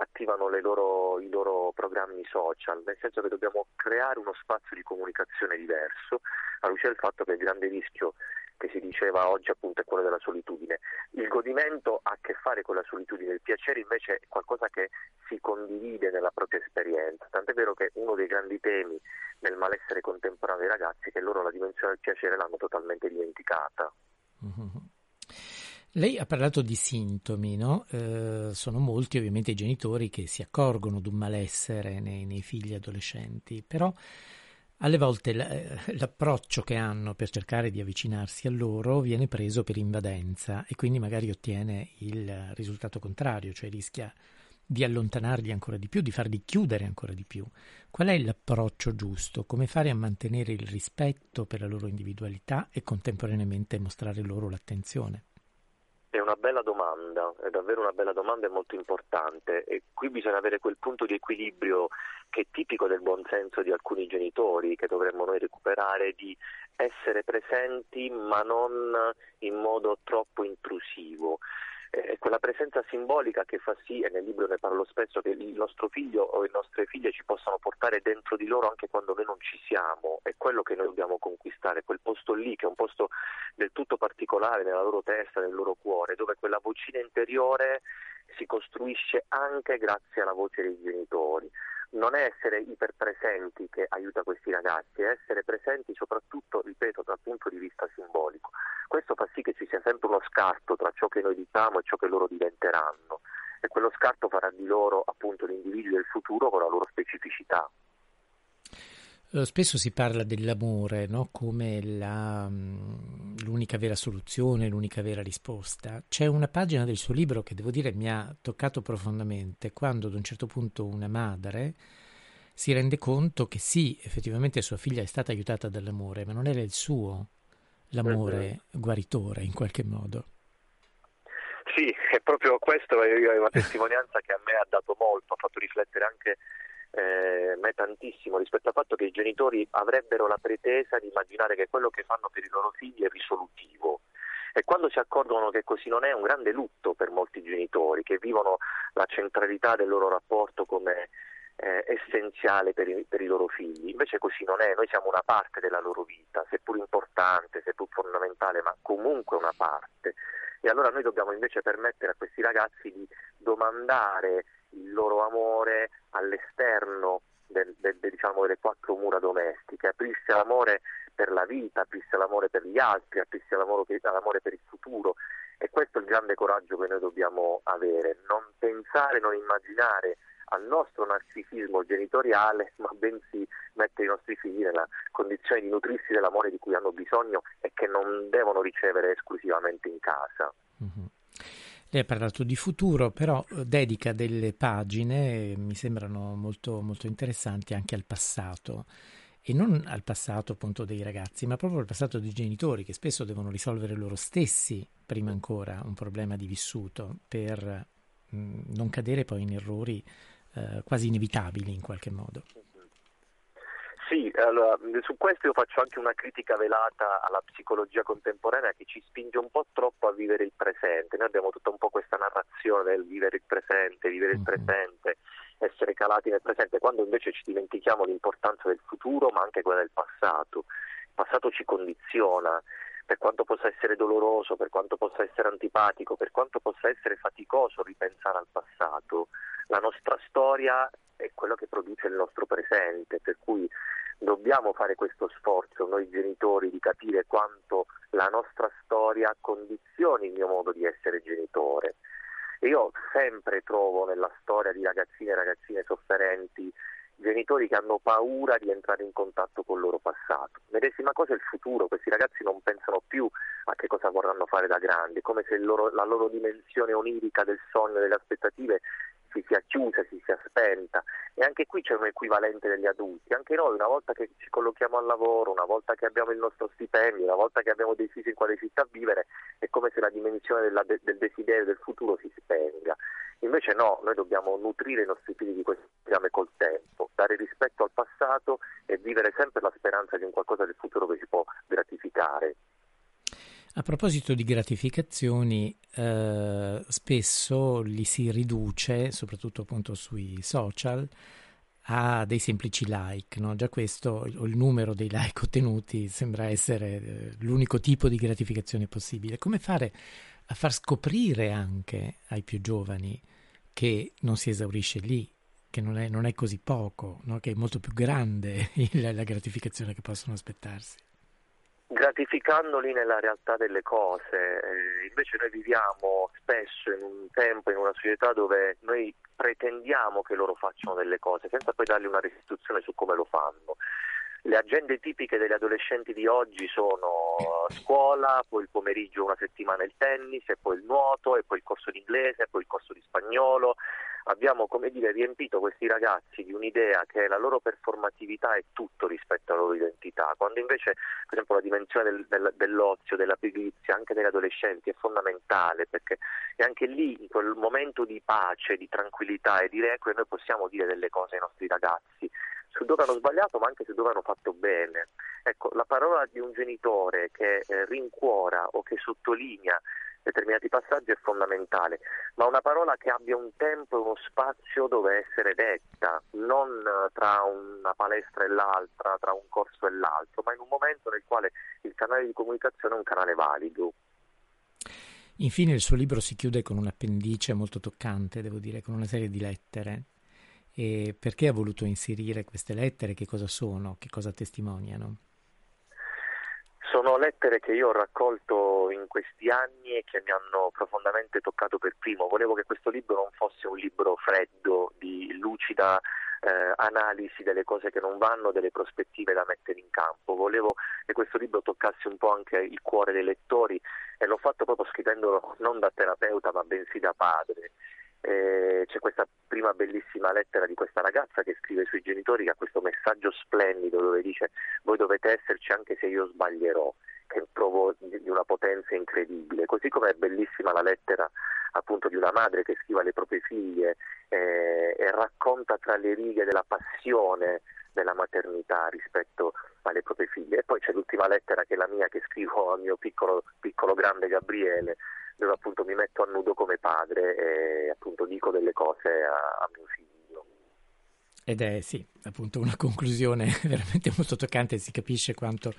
attivano le loro, i loro programmi social, nel senso che dobbiamo creare uno spazio di comunicazione diverso, alla luce del fatto che il grande rischio che si diceva oggi appunto è quello della solitudine. Il godimento ha a che fare con la solitudine, il piacere invece è qualcosa che si condivide nella propria esperienza, tant'è vero che uno dei grandi temi nel malessere contemporaneo dei ragazzi è che loro la dimensione del piacere l'hanno totalmente dimenticata. Mm-hmm. Lei ha parlato di sintomi, no? Eh, sono molti ovviamente i genitori che si accorgono di un malessere nei, nei figli adolescenti, però alle volte l'approccio che hanno per cercare di avvicinarsi a loro viene preso per invadenza e quindi magari ottiene il risultato contrario, cioè rischia di allontanarli ancora di più, di farli chiudere ancora di più. Qual è l'approccio giusto? Come fare a mantenere il rispetto per la loro individualità e contemporaneamente mostrare loro l'attenzione? È una bella domanda, è davvero una bella domanda e molto importante, e qui bisogna avere quel punto di equilibrio che è tipico del buon senso di alcuni genitori, che dovremmo noi recuperare, di essere presenti ma non in modo troppo intrusivo. È quella presenza simbolica che fa sì, e nel libro ne parlo spesso, che il nostro figlio o le nostre figlie ci possano portare dentro di loro anche quando noi non ci siamo. È quello che noi dobbiamo conquistare, quel posto lì che è un posto del tutto particolare nella loro testa, nel loro cuore, dove quella vocina interiore si costruisce anche grazie alla voce dei genitori. Non è essere iperpresenti che aiuta questi ragazzi, è essere presenti soprattutto, ripeto, dal punto di vista simbolico. Questo fa sì che ci sia sempre uno scarto tra ciò che noi diciamo e ciò che loro diventeranno, e quello scarto farà di loro appunto l'individuo del futuro con la loro specificità. Spesso si parla dell'amore, no? Come la, l'unica vera soluzione, l'unica vera risposta. C'è una pagina del suo libro che devo dire mi ha toccato profondamente, quando ad un certo punto una madre si rende conto che sì, effettivamente sua figlia è stata aiutata dall'amore, ma non era il suo l'amore guaritore in qualche modo. Sì, è proprio questo, è una testimonianza che a me ha dato molto, ha fatto riflettere anche Eh, ma è tantissimo rispetto al fatto che i genitori avrebbero la pretesa di immaginare che quello che fanno per i loro figli è risolutivo, e quando si accorgono che così non è, un grande lutto per molti genitori che vivono la centralità del loro rapporto come eh, essenziale per i, per i loro figli. Invece così non è, noi siamo una parte della loro vita, seppur importante, seppur fondamentale, ma comunque una parte, e allora noi dobbiamo invece permettere a questi ragazzi di domandare il loro amore all'esterno del, del, del, diciamo, delle quattro mura domestiche, aprirsi all'amore per la vita, aprirsi all'amore per gli altri, aprirsi all'amore per, all'amore per il futuro. E questo è il grande coraggio che noi dobbiamo avere: non pensare, non immaginare al nostro narcisismo genitoriale, ma bensì mettere i nostri figli nella condizione di nutrirsi dell'amore di cui hanno bisogno e che non devono ricevere esclusivamente in casa. Mm-hmm. Lei ha parlato di futuro, però dedica delle pagine, mi sembrano molto, molto interessanti, anche al passato, e non al passato appunto dei ragazzi, ma proprio al passato dei genitori, che spesso devono risolvere loro stessi prima ancora un problema di vissuto per mh, non cadere poi in errori eh, quasi inevitabili in qualche modo. Sì, allora, su questo io faccio anche una critica velata alla psicologia contemporanea, che ci spinge un po' troppo a vivere il presente. Noi abbiamo tutta un po' questa narrazione del vivere il presente, vivere il presente, essere calati nel presente, quando invece ci dimentichiamo l'importanza del futuro, ma anche quella del passato. Il passato ci condiziona, per quanto possa essere doloroso, per quanto possa essere antipatico, per quanto possa essere faticoso ripensare al passato. La nostra storia è quello che produce il nostro presente, per cui dobbiamo fare questo sforzo noi genitori di capire quanto la nostra storia condizioni il mio modo di essere genitore. E io sempre trovo nella storia di ragazzine e ragazzine sofferenti genitori che hanno paura di entrare in contatto col loro passato. Medesima cosa è il futuro: questi ragazzi non pensano più a che cosa vorranno fare da grandi, come se il loro, la loro dimensione onirica del sogno e delle aspettative si sia chiusa, si sia spenta, e anche qui c'è un equivalente degli adulti. Anche noi, una volta che ci collochiamo al lavoro, una volta che abbiamo il nostro stipendio, una volta che abbiamo deciso in quale città vivere, è come se la dimensione della, del desiderio del futuro si spenga. Invece no, noi dobbiamo nutrire i nostri figli di questo legame col tempo, dare rispetto al passato e vivere sempre la speranza di un qualcosa del futuro che ci può gratificare. A proposito di gratificazioni, eh, spesso li si riduce, soprattutto appunto sui social, a dei semplici like, no? Già questo, il, il numero dei like ottenuti sembra essere eh, l'unico tipo di gratificazione possibile. Come fare a far scoprire anche ai più giovani che non si esaurisce lì, che non è, non è così poco, no? Che è molto più grande il, la gratificazione che possono aspettarsi? Gratificandoli nella realtà delle cose. Eh, invece noi viviamo spesso in un tempo, in una società dove noi pretendiamo che loro facciano delle cose senza poi dargli una restituzione su come lo fanno. Le agende tipiche degli adolescenti di oggi sono scuola, poi il pomeriggio una settimana il tennis, e poi il nuoto, e poi il corso di inglese, e poi il corso di spagnolo. Abbiamo, come dire, riempito questi ragazzi di un'idea che la loro performatività è tutto rispetto alla loro identità, quando invece, per esempio, la dimensione del, del, dell'ozio, della pigrizia, anche degli adolescenti, è fondamentale, perché è anche lì, in quel momento di pace, di tranquillità e di recupero, noi possiamo dire delle cose ai nostri ragazzi, su dove hanno sbagliato ma anche su dove hanno fatto bene. Ecco, la parola di un genitore che eh, rincuora o che sottolinea determinati passaggi è fondamentale, ma una parola che abbia un tempo e uno spazio dove essere detta, non tra una palestra e l'altra, tra un corso e l'altro, ma in un momento nel quale il canale di comunicazione è un canale valido. Infine il suo libro si chiude con un'appendice molto toccante, devo dire, con una serie di lettere. E perché ha voluto inserire queste lettere? Che cosa sono? Che cosa testimoniano? Sono lettere che io ho raccolto in questi anni e che mi hanno profondamente toccato per primo. Volevo che questo libro non fosse un libro freddo, di lucida eh, analisi delle cose che non vanno, delle prospettive da mettere in campo. Volevo che questo libro toccasse un po' anche il cuore dei lettori, e l'ho fatto proprio scrivendolo non da terapeuta ma bensì da padre. Eh, c'è questa prima bellissima lettera di questa ragazza che scrive sui genitori, che ha questo messaggio splendido dove dice: voi dovete esserci anche se io sbaglierò, che trovo di una potenza incredibile. Così come è bellissima la lettera appunto di una madre che scrive alle proprie figlie eh, e racconta tra le righe della passione della maternità rispetto alle proprie figlie. E poi c'è l'ultima lettera, che è la mia, che scrivo al mio piccolo, piccolo grande Gabriele, dove appunto mi metto a nudo come padre e appunto dico delle cose a, a mio figlio. Ed è sì, appunto una conclusione veramente molto toccante, si capisce quanto,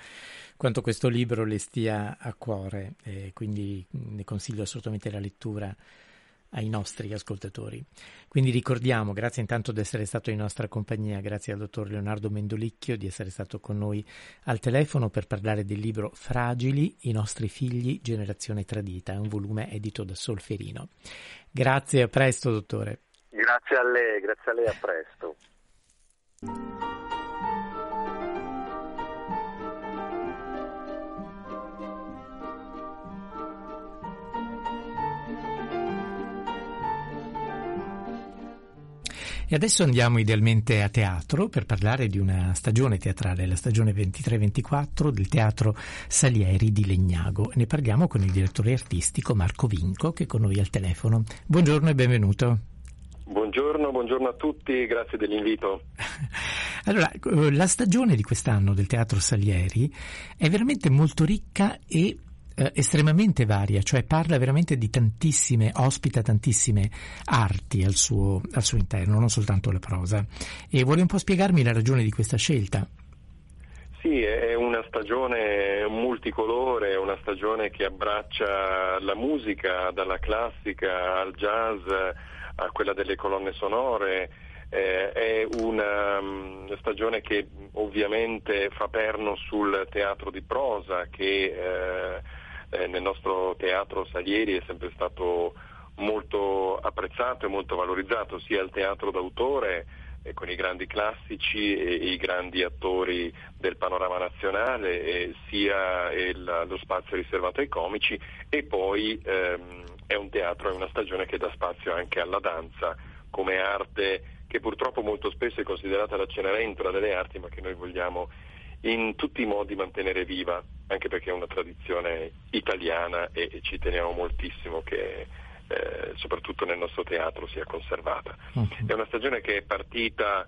quanto questo libro le stia a cuore, e quindi ne consiglio assolutamente la lettura ai nostri ascoltatori. Quindi ricordiamo, grazie intanto di essere stato in nostra compagnia, grazie al dottor Leonardo Mendolicchio di essere stato con noi al telefono per parlare del libro Fragili, i nostri figli, generazione tradita, un volume edito da Solferino. Grazie, a presto dottore. Grazie a lei, grazie a lei, a presto. E adesso andiamo idealmente a teatro per parlare di una stagione teatrale, la stagione ventitré ventiquattro del Teatro Salieri di Legnago. Ne parliamo con il direttore artistico Marco Vinco, che è con noi al telefono. Buongiorno e benvenuto. Buongiorno, buongiorno a tutti, grazie dell'invito. Allora, la stagione di quest'anno del Teatro Salieri è veramente molto ricca e estremamente varia, cioè parla veramente di tantissime, ospita tantissime arti al suo, al suo interno, non soltanto la prosa. E vuole un po' spiegarmi la ragione di questa scelta? Sì, è una stagione multicolore, una stagione che abbraccia la musica, dalla classica al jazz a quella delle colonne sonore. Eh, è una um, stagione che ovviamente fa perno sul teatro di prosa, che eh, eh, nel nostro Teatro Salieri è sempre stato molto apprezzato e molto valorizzato, sia il teatro d'autore eh, con i grandi classici e i grandi attori del panorama nazionale, eh, sia il, lo spazio riservato ai comici, e poi ehm, è un teatro, è una stagione che dà spazio anche alla danza, come arte che purtroppo molto spesso è considerata la cenerentola delle arti, ma che noi vogliamo in tutti i modi mantenere viva, anche perché è una tradizione italiana e, e ci teniamo moltissimo che eh, soprattutto nel nostro teatro sia conservata. Okay. È una stagione che è partita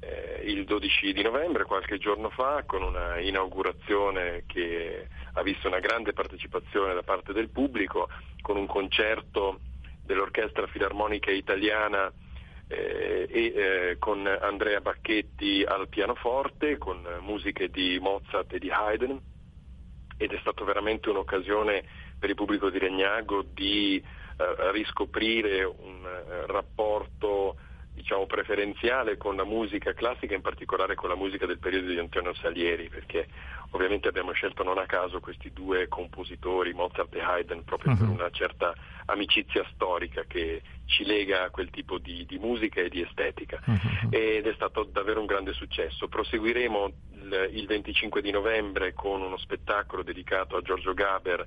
eh, il dodici di novembre, qualche giorno fa, con una inaugurazione che ha visto una grande partecipazione da parte del pubblico, con un concerto dell'Orchestra Filarmonica Italiana eh, e eh, con Andrea Bacchetti al pianoforte, con musiche di Mozart e di Haydn, ed è stata veramente un'occasione per il pubblico di Legnago di eh, riscoprire un eh, rapporto, diciamo, preferenziale con la musica classica, in particolare con la musica del periodo di Antonio Salieri, perché ovviamente abbiamo scelto non a caso questi due compositori, Mozart e Haydn, proprio uh-huh. per una certa amicizia storica che ci lega a quel tipo di, di musica e di estetica. Uh-huh. Ed è stato davvero un grande successo. Proseguiremo il, il venticinque di novembre con uno spettacolo dedicato a Giorgio Gaber,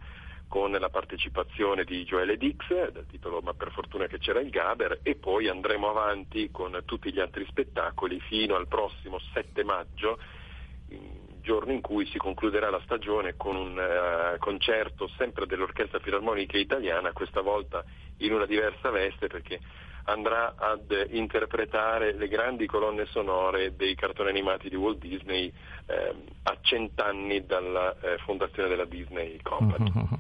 con la partecipazione di Joelle Dix, dal titolo Ma per fortuna che c'era il Gaber, e poi andremo avanti con tutti gli altri spettacoli fino al prossimo sette maggio, giorno in cui si concluderà la stagione con un uh, concerto sempre dell'Orchestra Filarmonica Italiana, questa volta in una diversa veste, perché andrà ad interpretare le grandi colonne sonore dei cartoni animati di Walt Disney eh, a cent'anni dalla eh, fondazione della Disney Company. Mm-hmm.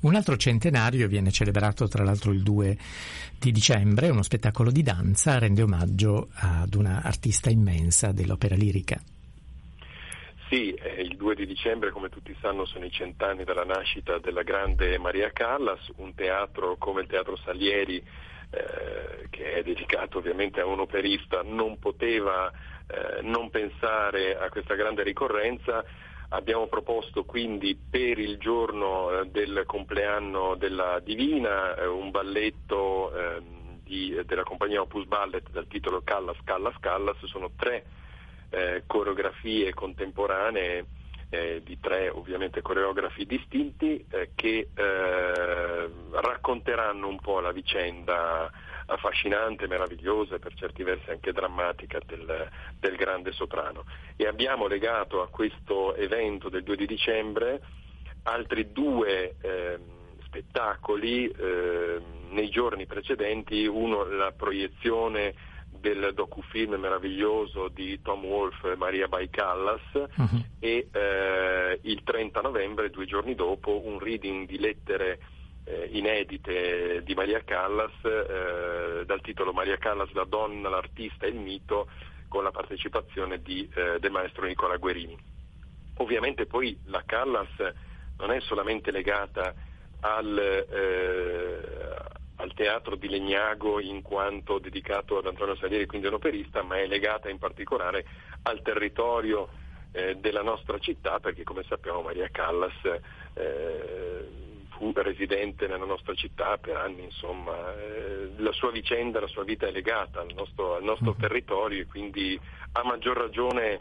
Un altro centenario viene celebrato tra l'altro il due di dicembre, uno spettacolo di danza rende omaggio ad una artista immensa dell'opera lirica. Sì, eh, il due di dicembre, come tutti sanno, sono i cent'anni dalla nascita della grande Maria Callas. Un teatro come il Teatro Salieri, eh, che è dedicato ovviamente a un operista, non poteva eh, non pensare a questa grande ricorrenza. Abbiamo proposto quindi per il giorno del compleanno della Divina eh, un balletto eh, di, della compagnia Opus Ballet dal titolo Callas, Callas, Callas. Sono tre eh, coreografie contemporanee eh, di tre ovviamente coreografi distinti eh, che eh, racconteranno un po' la vicenda affascinante, meravigliosa e per certi versi anche drammatica del, del grande soprano. E abbiamo legato a questo evento del due di dicembre altri due eh, spettacoli eh, nei giorni precedenti, uno la proiezione del docufilm meraviglioso di Tom Wolfe, Maria by Callas, uh-huh. e eh, il trenta novembre, due giorni dopo, un reading di lettere eh, inedite di Maria Callas eh, dal titolo Maria Callas, la donna, l'artista e il mito, con la partecipazione di, eh, del maestro Nicola Guerini. Ovviamente poi la Callas non è solamente legata al eh, al teatro di Legnago in quanto dedicato ad Antonio Salieri, quindi un operista, ma è legata in particolare al territorio eh, della nostra città, perché come sappiamo Maria Callas eh, fu residente nella nostra città per anni, insomma eh, la sua vicenda, la sua vita è legata al nostro, al nostro mm-hmm. territorio, e quindi a maggior ragione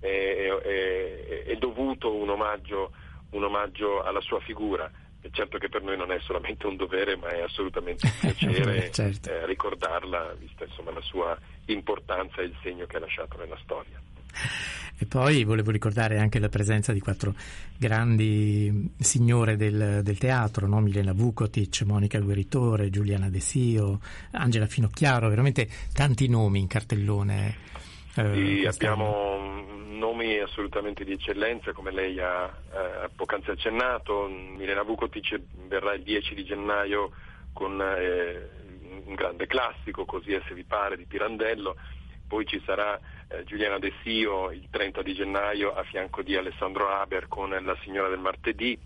è, è, è dovuto un omaggio, un omaggio alla sua figura. Certo che per noi non è solamente un dovere, ma è assolutamente un piacere certo. eh, ricordarla, vista insomma la sua importanza e il segno che ha lasciato nella storia. E poi volevo ricordare anche la presenza di quattro grandi signore del, del teatro, no? Milena Vukotic, Monica Gueritore, Giuliana Desio, Angela Finocchiaro, veramente tanti nomi in cartellone. Eh, sì, abbiamo nomi assolutamente di eccellenza, come lei ha eh, poc'anzi accennato. Milena Vukotic verrà il dieci di gennaio con eh, un grande classico, Così è se vi pare, di Pirandello. Poi ci sarà eh, Giuliana Desio il trenta di gennaio a fianco di Alessandro Haber con La signora del martedì.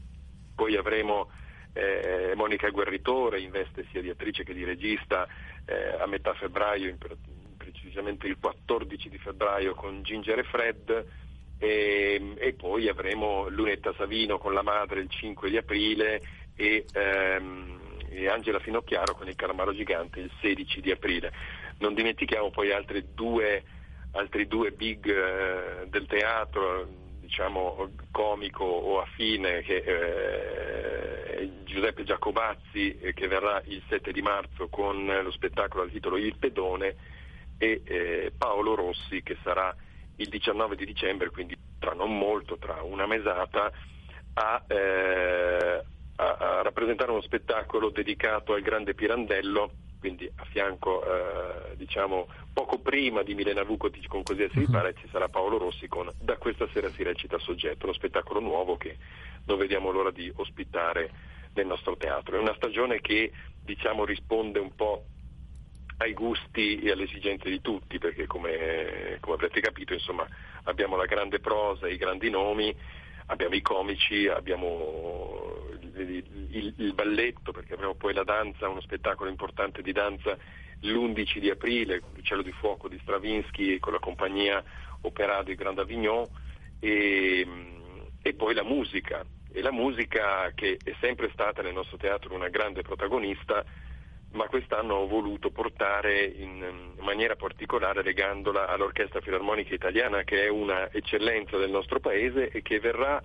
Poi avremo eh, Monica Guerritore, in veste sia di attrice che di regista, eh, a metà febbraio, in precisamente il quattordici di febbraio, con Ginger e Fred, e, e poi avremo Lunetta Savino con La madre il cinque di aprile e, ehm, e Angela Finocchiaro con Il calamaro gigante il sedici di aprile. Non dimentichiamo poi altri due, altri due big eh, del teatro, diciamo comico o affine, che eh, eh, Giuseppe Giacobazzi, eh, che verrà il sette di marzo con eh, lo spettacolo al titolo Il Pedone, e eh, Paolo Rossi, che sarà il diciannove di dicembre, quindi tra non molto, tra una mesata, a, eh, a, a rappresentare uno spettacolo dedicato al grande Pirandello, quindi a fianco, eh, diciamo, poco prima di Milena Vukotic con Così si ripara, ci sarà Paolo Rossi con Da questa sera si recita Soggetto, uno spettacolo nuovo che non vediamo l'ora di ospitare nel nostro teatro. È una stagione che, diciamo, risponde un po' ai gusti e alle esigenze di tutti, perché come, come avrete capito, insomma, abbiamo la grande prosa, i grandi nomi, abbiamo i comici, abbiamo il, il, il balletto, perché abbiamo poi la danza, uno spettacolo importante di danza l'undici di aprile, Cielo di Fuoco di Stravinsky con la compagnia Opéra du Grand Avignon, e, e poi la musica, e la musica che è sempre stata nel nostro teatro una grande protagonista, ma quest'anno ho voluto portare in maniera particolare, legandola all'Orchestra Filarmonica Italiana, che è una eccellenza del nostro paese e che verrà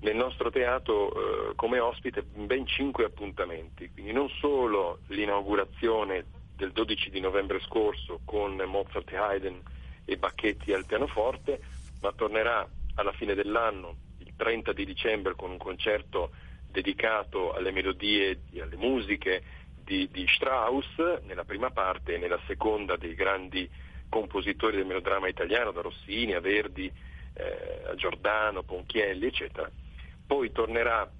nel nostro teatro eh, come ospite in ben cinque appuntamenti, quindi non solo l'inaugurazione del dodici di novembre scorso con Mozart e Haydn e Bacchetti al pianoforte, ma tornerà alla fine dell'anno il trenta di dicembre con un concerto dedicato alle melodie e alle musiche Di, di Strauss nella prima parte e nella seconda dei grandi compositori del melodramma italiano, da Rossini a Verdi eh, a Giordano, Ponchielli eccetera. Poi tornerà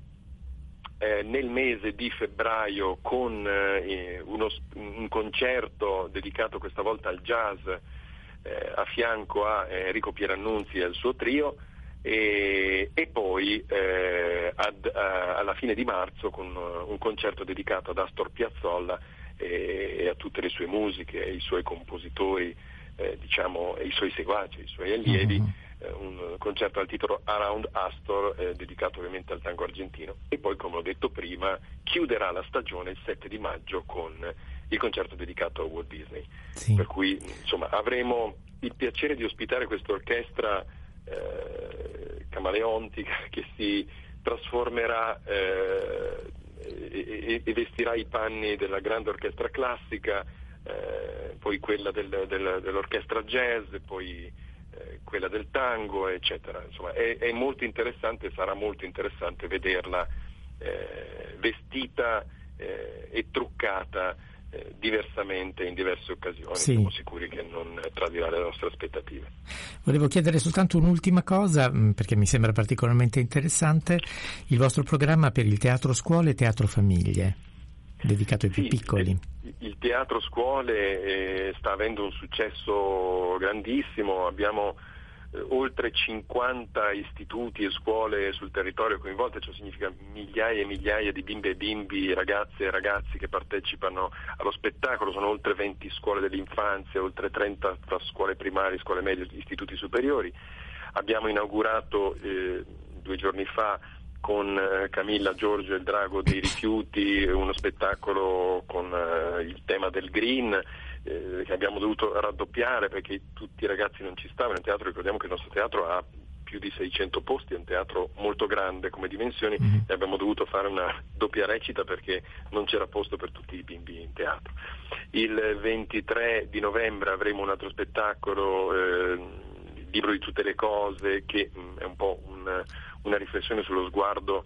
eh, nel mese di febbraio con eh, uno, un concerto dedicato questa volta al jazz eh, a fianco a Enrico Pierannunzi e al suo trio, E, e poi eh, ad, a, alla fine di marzo con un concerto dedicato ad Astor Piazzolla e, e a tutte le sue musiche, ai suoi compositori, eh, diciamo, ai suoi seguaci, ai suoi allievi, mm-hmm. eh, un concerto al titolo Around Astor, eh, dedicato ovviamente al tango argentino, e poi, come ho detto prima, chiuderà la stagione il sette di maggio con il concerto dedicato a Walt Disney. Sì. Per cui, insomma, avremo il piacere di ospitare questa orchestra Eh, camaleontica che si trasformerà eh, e, e vestirà i panni della grande orchestra classica, eh, poi quella del, del, dell'orchestra jazz, poi eh, quella del tango eccetera. Insomma, è, è molto interessante, sarà molto interessante vederla eh, vestita eh, e truccata diversamente in diverse occasioni. Sì. Siamo sicuri che non tradirà le nostre aspettative. Volevo chiedere soltanto un'ultima cosa, perché mi sembra particolarmente interessante il vostro programma per il teatro scuole e teatro famiglie dedicato ai sì, più piccoli. Il teatro scuole sta avendo un successo grandissimo, abbiamo oltre cinquanta istituti e scuole sul territorio coinvolte, ciò significa migliaia e migliaia di bimbe e bimbi, ragazze e ragazzi che partecipano allo spettacolo. Sono oltre venti scuole dell'infanzia, oltre trenta tra scuole primarie, scuole medie, istituti superiori. Abbiamo inaugurato eh, due giorni fa con eh, Camilla Giorgio e il Drago dei Rifiuti uno spettacolo con eh, il tema del green, che abbiamo dovuto raddoppiare perché tutti i ragazzi non ci stavano. Il teatro, ricordiamo che il nostro teatro ha più di seicento posti, è un teatro molto grande come dimensioni, mm-hmm. e abbiamo dovuto fare una doppia recita perché non c'era posto per tutti i bimbi in teatro. Il ventitré di novembre avremo un altro spettacolo, eh, il libro di tutte le cose, che mh, è un po' un, una riflessione sullo sguardo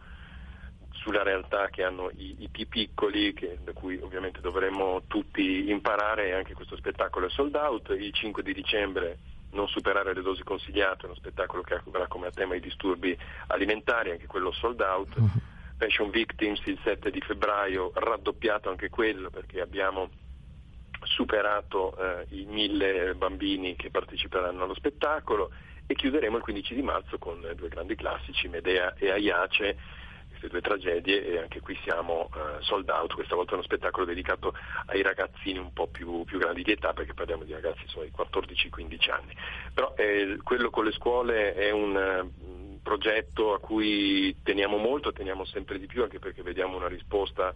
sulla realtà che hanno i, i più piccoli, che, da cui ovviamente dovremmo tutti imparare, e anche questo spettacolo è sold out. Il cinque di dicembre Non superare le dosi consigliate, uno spettacolo che avrà come tema i disturbi alimentari, anche quello sold out. Passion Victims il sette di febbraio, raddoppiato anche quello perché abbiamo superato eh, i mille bambini che parteciperanno allo spettacolo, e chiuderemo il quindici di marzo con due grandi classici, Medea e Aiace, due tragedie, e anche qui siamo uh, sold out. Questa volta è uno spettacolo dedicato ai ragazzini un po' più, più grandi di età, perché parliamo di ragazzi insomma, di quattordici quindici anni, però eh, quello con le scuole è un uh, progetto a cui teniamo molto, teniamo sempre di più, anche perché vediamo una risposta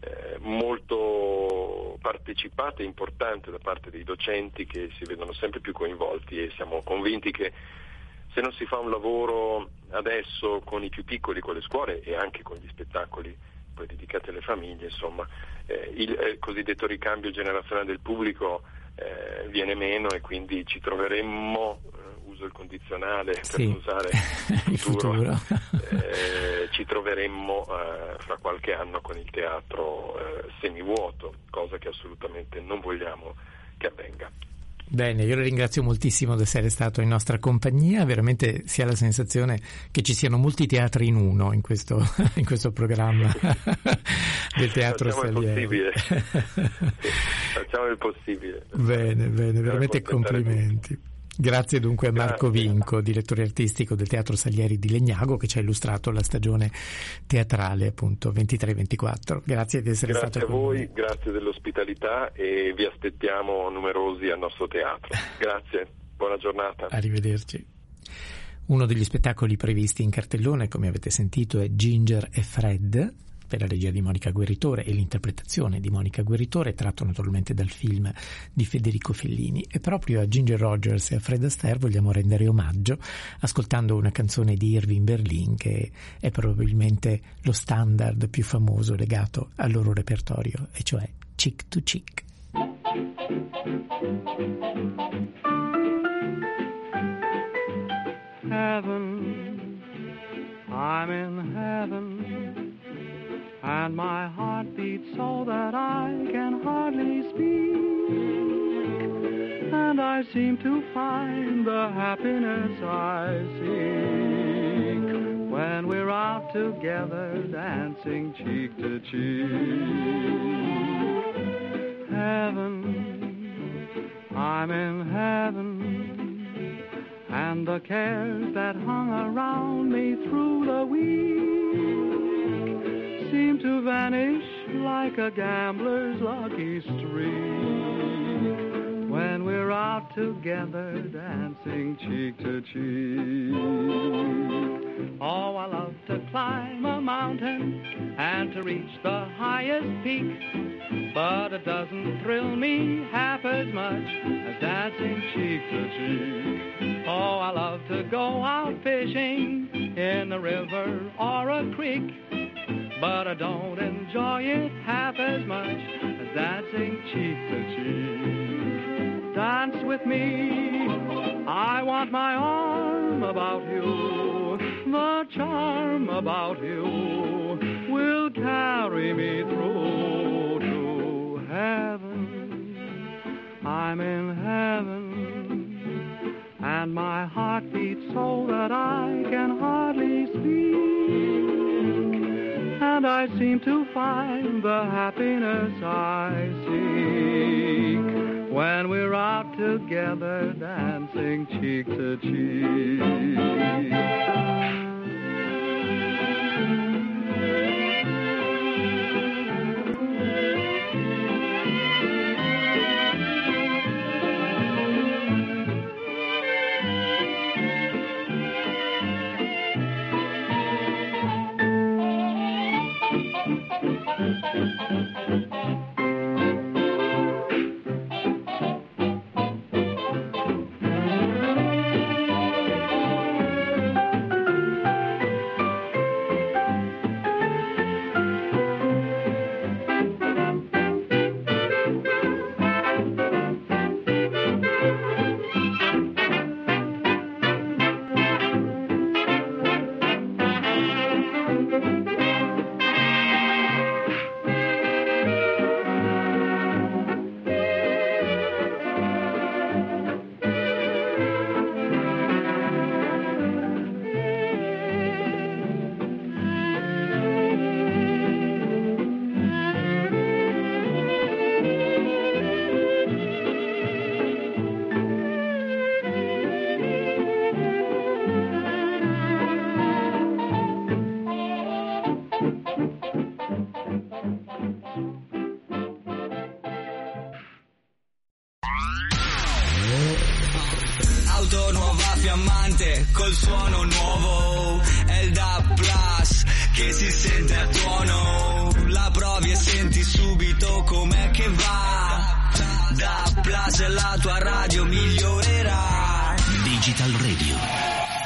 eh, molto partecipata e importante da parte dei docenti, che si vedono sempre più coinvolti, e siamo convinti che se non si fa un lavoro adesso con i più piccoli, con le scuole e anche con gli spettacoli poi dedicati alle famiglie, insomma, eh, il eh, cosiddetto ricambio generazionale del pubblico eh, viene meno, e quindi ci troveremmo, eh, uso il condizionale per sì. usare il futuro, il futuro. eh, ci troveremmo eh, fra qualche anno con il teatro eh, semivuoto, cosa che assolutamente non vogliamo che avvenga. Bene, io lo ringrazio moltissimo di essere stato in nostra compagnia, veramente si ha la sensazione che ci siano molti teatri in uno in questo, in questo programma del teatro straniero. Facciamo il possibile. Bene, bene, veramente complimenti. Grazie dunque a Marco Vinco, direttore artistico del Teatro Salieri di Legnago, che ci ha illustrato la stagione teatrale appunto ventitré ventiquattro. Grazie di essere grazie stato con voi, me. Grazie dell'ospitalità e vi aspettiamo numerosi al nostro teatro. Grazie, buona giornata. Arrivederci. Uno degli spettacoli previsti in cartellone, come avete sentito, è Ginger e Fred, per la regia di Monica Guerritore e l'interpretazione di Monica Guerritore, tratto naturalmente dal film di Federico Fellini. E proprio a Ginger Rogers e a Fred Astaire vogliamo rendere omaggio ascoltando una canzone di Irving Berlin, che è probabilmente lo standard più famoso legato al loro repertorio, e cioè Cheek to Cheek. Heaven, I'm in heaven, and my heart beats so that I can hardly speak, and I seem to find the happiness I seek when we're out together dancing cheek to cheek. Heaven, I'm in heaven, and the cares that hung around me through the week seem to vanish like a gambler's lucky streak when we're out together dancing cheek to cheek. Oh, I love to climb a mountain and to reach the highest peak, but it doesn't thrill me half as much as dancing cheek to cheek. Oh, I love to go out fishing in a river or a creek, but I don't enjoy it half as much as dancing cheek to cheek. Dance with me, I want my arm about you, the charm about you will carry me through to heaven. I'm in heaven, and my heart beats so that I can hardly speak, and I seem to find the happiness I seek when we're out together dancing cheek to cheek. Col suono nuovo è il D A B Plus che si sente a tuono, la provi e senti subito com'è che va. D A B Plus è la tua radio, migliorerà. Digital Radio.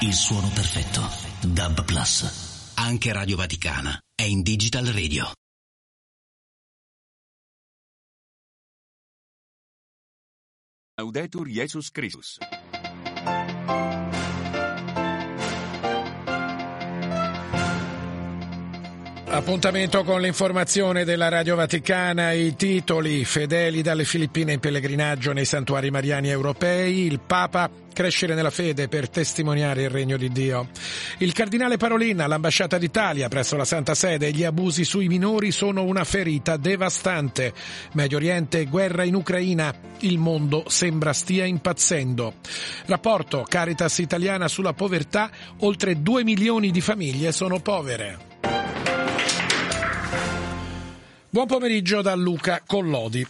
Il suono perfetto. D A B Plus. Anche Radio Vaticana è in Digital Radio. Laudetur Jesus Christus. Appuntamento con l'informazione della Radio Vaticana, i titoli: fedeli dalle Filippine in pellegrinaggio nei santuari mariani europei, il Papa crescere nella fede per testimoniare il regno di Dio. Il cardinale Parolin all'ambasciata d'Italia presso la Santa Sede: gli abusi sui minori sono una ferita devastante. Medio Oriente, guerra in Ucraina, il mondo sembra stia impazzendo. Rapporto Caritas italiana sulla povertà: oltre due milioni di famiglie sono povere. Buon pomeriggio da Luca Collodi.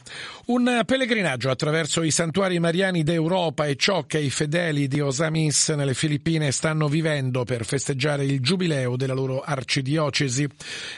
Un pellegrinaggio attraverso i santuari mariani d'Europa è ciò che i fedeli di Osamis nelle Filippine stanno vivendo per festeggiare il giubileo della loro arcidiocesi.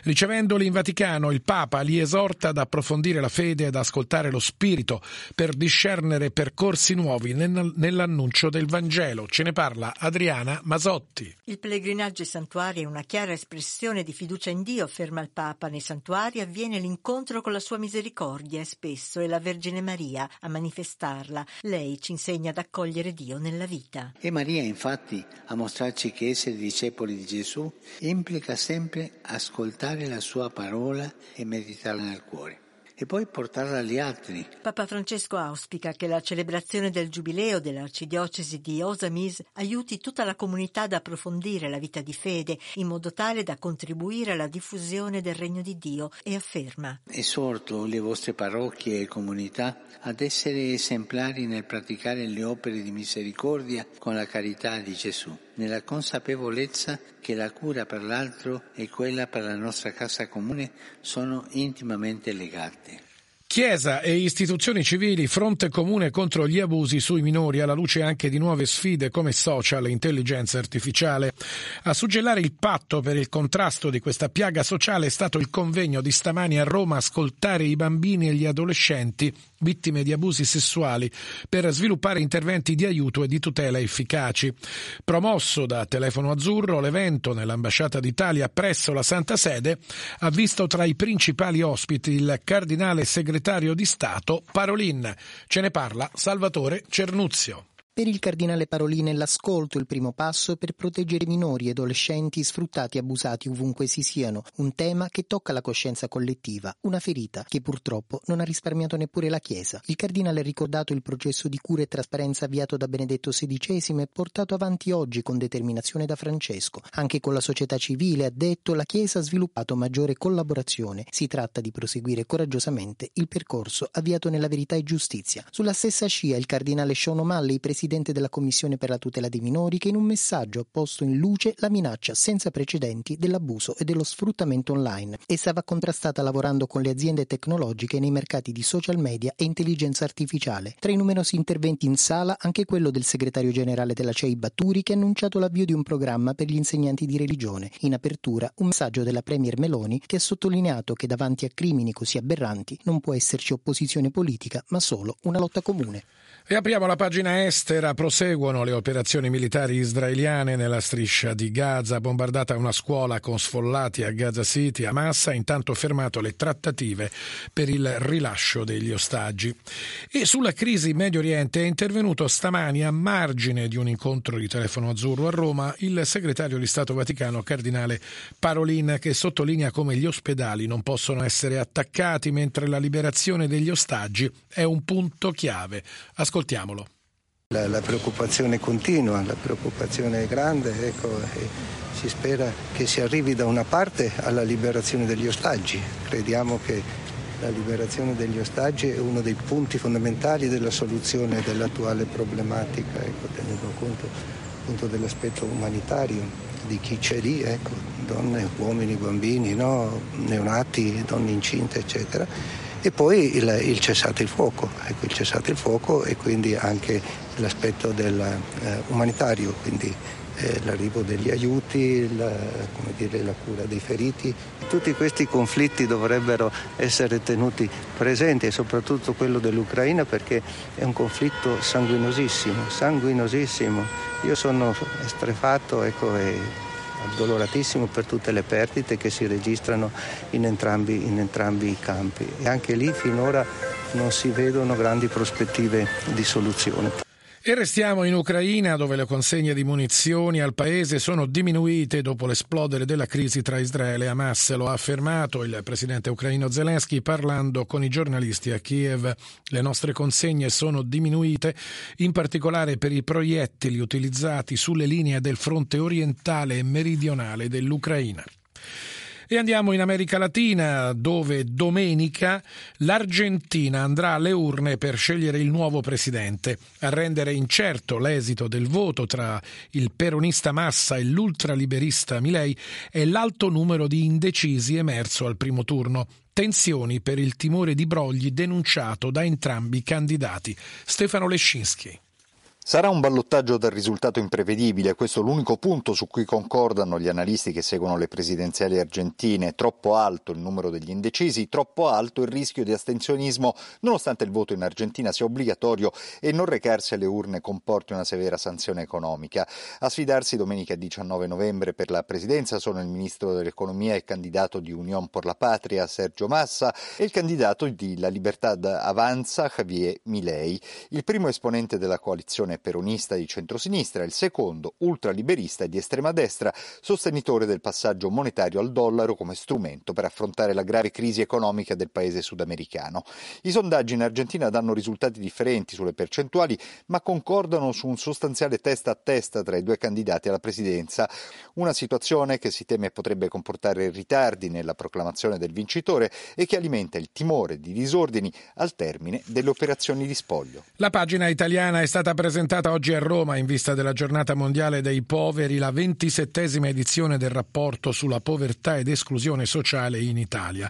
Ricevendoli in Vaticano, il Papa li esorta ad approfondire la fede e ad ascoltare lo Spirito per discernere percorsi nuovi nell'annuncio del Vangelo. Ce ne parla Adriana Masotti. Il pellegrinaggio ai santuari è una chiara espressione di fiducia in Dio, afferma il Papa. Nei santuari avviene l'incontro con la sua misericordia e spesso è la Vergine Maria a manifestarla. Lei ci insegna ad accogliere Dio nella vita. E Maria, infatti, a mostrarci che essere discepoli di Gesù implica sempre ascoltare la sua parola e meditarla nel cuore, e poi portarla agli altri. Papa Francesco auspica che la celebrazione del Giubileo dell'Arcidiocesi di Osamis aiuti tutta la comunità ad approfondire la vita di fede, in modo tale da contribuire alla diffusione del Regno di Dio, e afferma: esorto le vostre parrocchie e comunità ad essere esemplari nel praticare le opere di misericordia con la carità di Gesù, nella consapevolezza che la cura per l'altro e quella per la nostra casa comune sono intimamente legate. Chiesa e istituzioni civili, fronte comune contro gli abusi sui minori, alla luce anche di nuove sfide come social e intelligenza artificiale. A suggellare il patto per il contrasto di questa piaga sociale è stato il convegno di stamani a Roma, ascoltare i bambini e gli adolescenti vittime di abusi sessuali per sviluppare interventi di aiuto e di tutela efficaci. Promosso da Telefono Azzurro, l'evento nell'ambasciata d'Italia presso la Santa Sede ha visto tra i principali ospiti il cardinale segretario Segretario di Stato Parolin. Ce ne parla Salvatore Cernuzio. Per il cardinale Parolin è l'ascolto il primo passo per proteggere minori e adolescenti sfruttati e abusati ovunque si siano, un tema che tocca la coscienza collettiva, una ferita che purtroppo non ha risparmiato neppure la Chiesa. Il cardinale ha ricordato il processo di cura e trasparenza avviato da Benedetto sedicesimo e portato avanti oggi con determinazione da Francesco. Anche con la società civile, ha detto, la Chiesa ha sviluppato maggiore collaborazione. Si tratta di proseguire coraggiosamente il percorso avviato nella verità e giustizia. Sulla stessa scia il cardinale Sean O'Malley, presidente Presidente della Commissione per la tutela dei minori, che in un messaggio ha posto in luce la minaccia senza precedenti dell'abuso e dello sfruttamento online. Essa va contrastata lavorando con le aziende tecnologiche nei mercati di social media e intelligenza artificiale. Tra i numerosi interventi in sala, anche quello del segretario generale della C E I Batturi, che ha annunciato l'avvio di un programma per gli insegnanti di religione. In apertura, un messaggio della Premier Meloni, che ha sottolineato che davanti a crimini così aberranti non può esserci opposizione politica, ma solo una lotta comune. E apriamo la pagina estera. Proseguono le operazioni militari israeliane nella striscia di Gaza. Bombardata una scuola con sfollati a Gaza City, Hamas ha intanto fermato le trattative per il rilascio degli ostaggi. E sulla crisi in Medio Oriente è intervenuto stamani, a margine di un incontro di Telefono Azzurro a Roma, il segretario di Stato Vaticano, cardinale Parolin, che sottolinea come gli ospedali non possono essere attaccati, mentre la liberazione degli ostaggi è un punto chiave. Ascoltiamolo. La, la preoccupazione continua, la preoccupazione è grande, ecco, e si spera che si arrivi da una parte alla liberazione degli ostaggi. Crediamo che la liberazione degli ostaggi è uno dei punti fondamentali della soluzione dell'attuale problematica, ecco, tenendo conto appunto dell'aspetto umanitario di chi c'è lì, ecco, donne, uomini, bambini, no? Neonati, donne incinte, eccetera. E poi il, il cessate il fuoco, ecco, il cessate il fuoco e quindi anche l'aspetto del, eh, umanitario, quindi eh, l'arrivo degli aiuti, la, come dire, la cura dei feriti. Tutti questi conflitti dovrebbero essere tenuti presenti, e soprattutto quello dell'Ucraina, perché è un conflitto sanguinosissimo, sanguinosissimo. Io sono estrefatto, ecco, e addoloratissimo per tutte le perdite che si registrano in entrambi, in entrambi i campi. E anche lì finora non si vedono grandi prospettive di soluzione. E restiamo in Ucraina, dove le consegne di munizioni al paese sono diminuite dopo l'esplodere della crisi tra Israele e Hamas. Lo ha affermato il presidente ucraino Zelensky parlando con i giornalisti a Kiev. Le nostre consegne sono diminuite, in particolare per i proiettili utilizzati sulle linee del fronte orientale e meridionale dell'Ucraina. E andiamo in America Latina, dove domenica l'Argentina andrà alle urne per scegliere il nuovo presidente. A rendere incerto l'esito del voto tra il peronista Massa e l'ultraliberista Milei è l'alto numero di indecisi emerso al primo turno. Tensioni per il timore di brogli denunciato da entrambi i candidati. Stefano Lescinski. Sarà un ballottaggio dal risultato imprevedibile, questo è l'unico punto su cui concordano gli analisti che seguono le presidenziali argentine. Troppo alto il numero degli indecisi, troppo alto il rischio di astensionismo, nonostante il voto in Argentina sia obbligatorio e non recarsi alle urne comporti una severa sanzione economica. A sfidarsi domenica diciannove novembre per la presidenza sono il ministro dell'economia e candidato di Union por la Patria Sergio Massa e il candidato di La Libertad Avanza Javier Milei, il primo esponente della coalizione peronista di centrosinistra, il secondo ultraliberista e di estrema destra, sostenitore del passaggio monetario al dollaro come strumento per affrontare la grave crisi economica del paese sudamericano. I sondaggi in Argentina danno risultati differenti sulle percentuali, ma concordano su un sostanziale testa a testa tra i due candidati alla presidenza, una situazione che si teme potrebbe comportare ritardi nella proclamazione del vincitore e che alimenta il timore di disordini al termine delle operazioni di spoglio. La pagina italiana è stata presentata oggi a Roma in vista della giornata mondiale dei poveri, la ventisettesima edizione del rapporto sulla povertà ed esclusione sociale in Italia.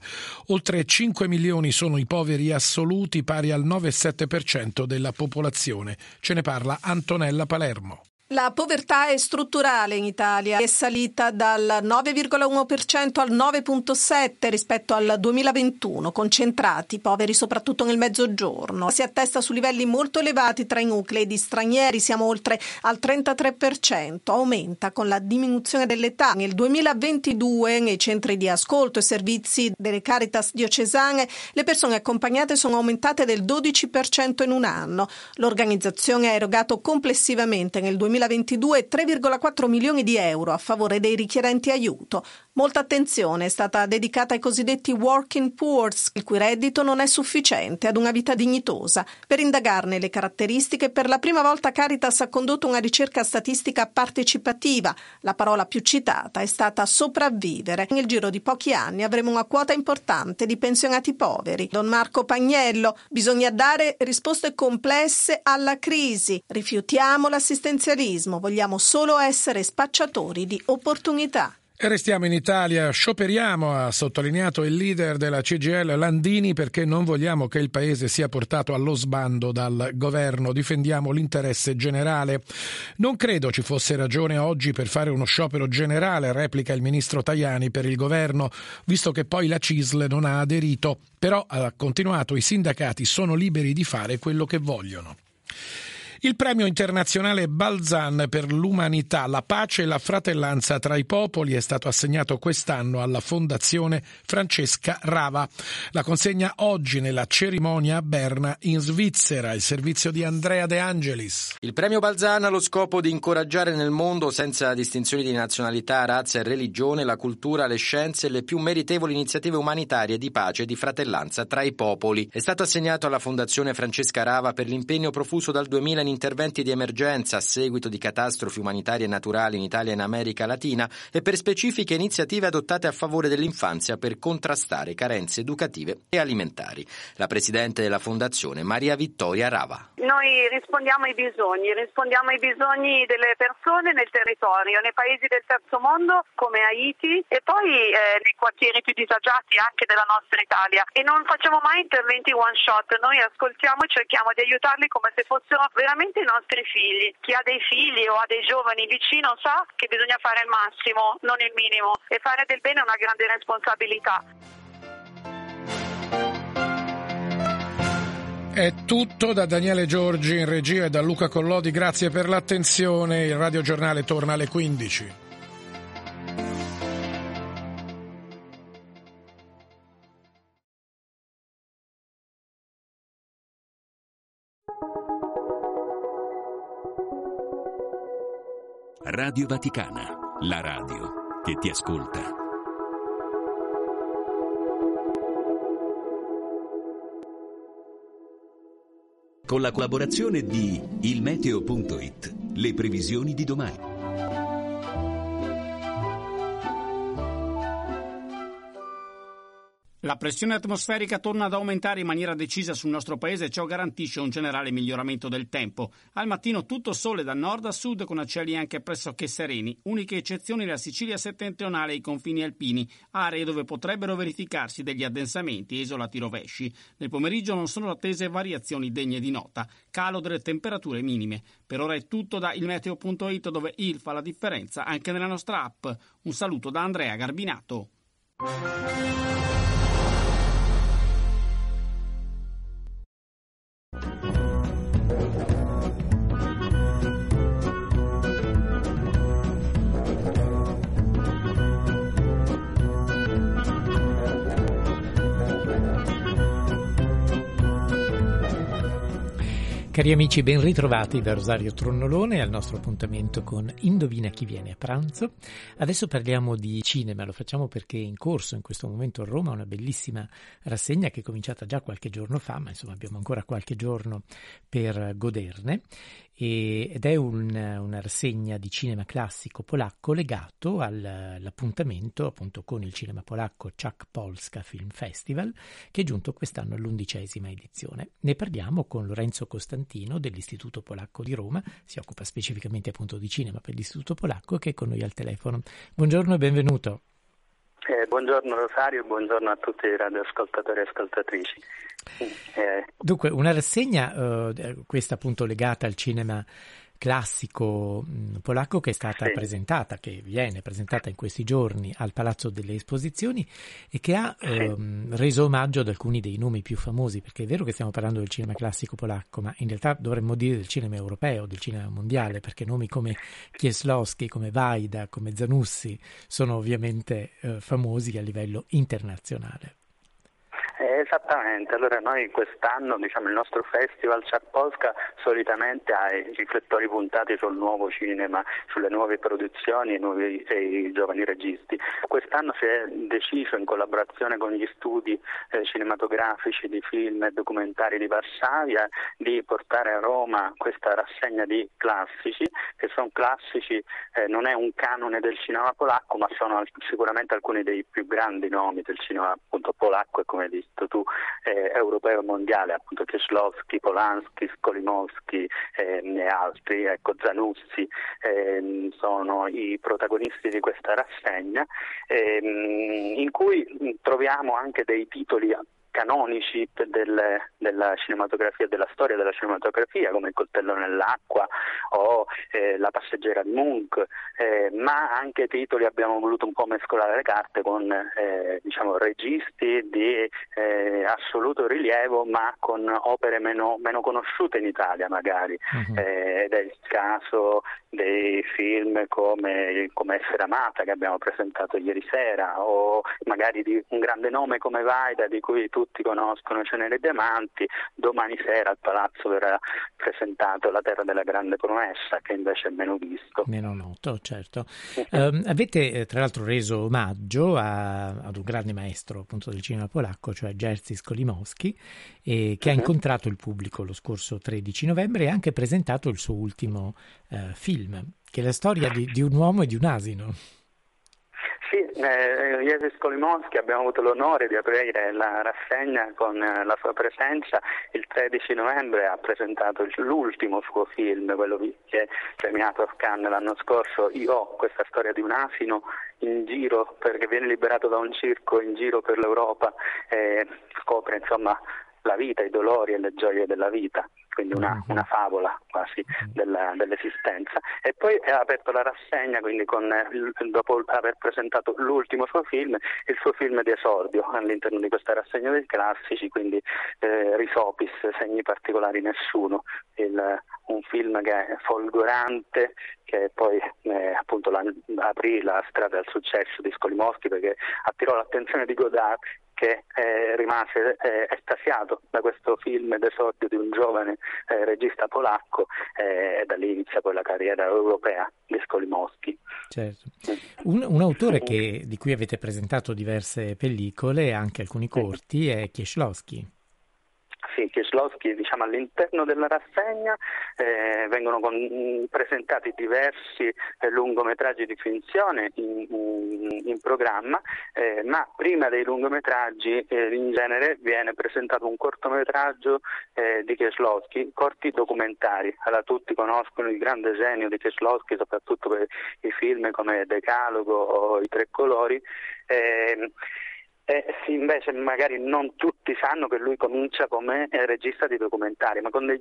Oltre cinque milioni sono i poveri assoluti, pari al nove virgola sette per cento della popolazione. Ce ne parla Antonella Palermo. La povertà è strutturale in Italia, è salita dal nove virgola uno per cento al nove virgola sette per cento rispetto al duemilaventuno, concentrati poveri soprattutto nel mezzogiorno. Si attesta su livelli molto elevati tra i nuclei di stranieri, siamo oltre al trentatré per cento, aumenta con la diminuzione dell'età. Nel duemilaventidue nei centri di ascolto e servizi delle Caritas diocesane le persone accompagnate sono aumentate del dodici per cento in un anno. L'organizzazione ha erogato complessivamente nel duemilaventidue tre virgola quattro milioni di euro a favore dei richiedenti aiuto. Molta attenzione è stata dedicata ai cosiddetti working poor, il cui reddito non è sufficiente ad una vita dignitosa. Per indagarne le caratteristiche, per la prima volta Caritas ha condotto una ricerca statistica partecipativa. La parola più citata è stata sopravvivere. Nel giro di pochi anni avremo una quota importante di pensionati poveri. Don Marco Pagnello, bisogna dare risposte complesse alla crisi. Rifiutiamo l'assistenzialismo. Vogliamo solo essere spacciatori di opportunità. E restiamo in Italia, scioperiamo, ha sottolineato il leader della C G I L Landini, perché non vogliamo che il paese sia portato allo sbando dal governo, difendiamo l'interesse generale. Non credo ci fosse ragione oggi per fare uno sciopero generale, replica il ministro Tajani per il governo, visto che poi la C I S L non ha aderito. Però, ha continuato, i sindacati sono liberi di fare quello che vogliono. Il premio internazionale Balzan per l'umanità, la pace e la fratellanza tra i popoli è stato assegnato quest'anno alla Fondazione Francesca Rava. La consegna oggi nella cerimonia a Berna in Svizzera, il servizio di Andrea De Angelis. Il premio Balzan ha lo scopo di incoraggiare nel mondo, senza distinzioni di nazionalità, razza e religione, la cultura, le scienze e le più meritevoli iniziative umanitarie di pace e di fratellanza tra i popoli. È stato assegnato alla Fondazione Francesca Rava per l'impegno profuso dal duemila in interventi di emergenza a seguito di catastrofi umanitarie e naturali in Italia e in America Latina e per specifiche iniziative adottate a favore dell'infanzia per contrastare carenze educative e alimentari. La presidente della Fondazione, Maria Vittoria Rava. Noi rispondiamo ai bisogni, rispondiamo ai bisogni delle persone nel territorio, nei paesi del terzo mondo come Haiti e poi eh, nei quartieri più disagiati anche della nostra Italia, e non facciamo mai interventi one shot, noi ascoltiamo e cerchiamo di aiutarli come se fossero veramente i nostri figli. Chi ha dei figli o ha dei giovani vicino sa che bisogna fare il massimo, non il minimo, e fare del bene è una grande responsabilità. È tutto da Daniele Giorgi in regia e da Luca Collodi. Grazie per l'attenzione. Il radiogiornale torna alle quindici. Radio Vaticana, la radio che ti ascolta. Con la collaborazione di ilmeteo punto it, le previsioni di domani. La pressione atmosferica torna ad aumentare in maniera decisa sul nostro paese e ciò garantisce un generale miglioramento del tempo. Al mattino tutto sole da nord a sud con cieli anche pressoché sereni, uniche eccezioni la Sicilia settentrionale e i confini alpini, aree dove potrebbero verificarsi degli addensamenti e isolati rovesci. Nel pomeriggio non sono attese variazioni degne di nota, calo delle temperature minime. Per ora è tutto da ilmeteo punto it, dove il fa la differenza anche nella nostra app. Un saluto da Andrea Garbinato. Cari amici, ben ritrovati da Rosario Tronnolone al nostro appuntamento con Indovina chi viene a pranzo. Adesso parliamo di cinema, lo facciamo perché è in corso in questo momento a Roma una bellissima rassegna che è cominciata già qualche giorno fa, ma insomma abbiamo ancora qualche giorno per goderne, ed è un, una rassegna di cinema classico polacco legato all'appuntamento appunto con il cinema polacco Czech Polska Film Festival, che è giunto quest'anno all'undicesima edizione. Ne parliamo con Lorenzo Costantino dell'Istituto Polacco di Roma, si occupa specificamente appunto di cinema per l'Istituto Polacco, che è con noi al telefono. Buongiorno e benvenuto. Eh, buongiorno Rosario, buongiorno a tutti i radioascoltatori e ascoltatrici. Eh. Dunque, una rassegna, eh, questa appunto legata al cinema classico mh, polacco, che è stata sì. presentata, che viene presentata in questi giorni al Palazzo delle Esposizioni e che ha ehm, reso omaggio ad alcuni dei nomi più famosi, perché è vero che stiamo parlando del cinema classico polacco, ma in realtà dovremmo dire del cinema europeo, del cinema mondiale, perché nomi come Kieslowski, come Vaida, come Zanussi sono ovviamente eh, famosi a livello internazionale. Esattamente, allora noi quest'anno, diciamo, il nostro festival Czech Polska solitamente ha i riflettori puntati sul nuovo cinema, sulle nuove produzioni e i, nuovi, e i giovani registi. Quest'anno si è deciso, in collaborazione con gli studi eh, cinematografici di film e documentari di Varsavia, di portare a Roma questa rassegna di classici, che sono classici, eh, non è un canone del cinema polacco, ma sono sicuramente alcuni dei più grandi nomi del cinema appunto polacco e, come dici tu, eh, europeo e mondiale, appunto Kieslowski, Polanski, Skolimowski eh, e altri, ecco Zanussi eh, sono i protagonisti di questa rassegna, eh, in cui troviamo anche dei titoli canonici del, della cinematografia, della storia della cinematografia, come Il Coltello nell'acqua o eh, La Passeggera di Munch, eh, ma anche titoli, abbiamo voluto un po' mescolare le carte con eh, diciamo registi di eh, assoluto rilievo, ma con opere meno, meno conosciute in Italia magari, uh-huh. eh, ed è il caso dei film come, come Essere amata, che abbiamo presentato ieri sera, o magari di un grande nome come Vaida, di cui tu tutti conoscono Cene dei Diamanti. Domani sera al Palazzo verrà presentato La terra della grande promessa, che invece è meno visto. Meno noto, certo. um, avete tra l'altro reso omaggio a, ad un grande maestro appunto del cinema polacco, cioè Jerzy Skolimowski, eh, che uh-huh. ha incontrato il pubblico lo scorso tredici novembre e ha anche presentato il suo ultimo eh, film, che è la storia di, di un uomo e di un asino. Sì, eh, Jerzy Skolimowski abbiamo avuto l'onore di aprire la rassegna con eh, la sua presenza. Il tredici novembre ha presentato l'ultimo suo film, quello che è premiato a Cannes l'anno scorso, Io, questa storia di un asino in giro, perché viene liberato da un circo in giro per l'Europa e scopre insomma la vita, i dolori e le gioie della vita, quindi una, una favola quasi della, dell'esistenza. E poi ha aperto la rassegna, quindi con, dopo aver presentato l'ultimo suo film, il suo film di esordio all'interno di questa rassegna dei classici, quindi eh, Risopis, Segni particolari nessuno, il, un film che è folgorante, che poi eh, appunto la, aprì la strada al successo di Skolimowski, perché attirò l'attenzione di Godard, che eh, rimase eh, estasiato da questo film d'esordio di un giovane eh, regista polacco, eh, e da lì inizia poi la carriera europea di Skolimowski. Certo. Un, un autore che, di cui avete presentato diverse pellicole e anche alcuni corti è Kieslowski. Sì, Kieslowski, diciamo, all'interno della rassegna eh, vengono con, presentati diversi eh, lungometraggi di finzione in, in, in programma, eh, ma prima dei lungometraggi eh, in genere viene presentato un cortometraggio eh, di Kieslowski, corti documentari. Allora, tutti conoscono il grande genio di Kieslowski, soprattutto per i film come Decalogo o I tre colori. Eh, Eh, sì, invece magari non tutti sanno che lui comincia come eh, regista di documentari, ma con dei,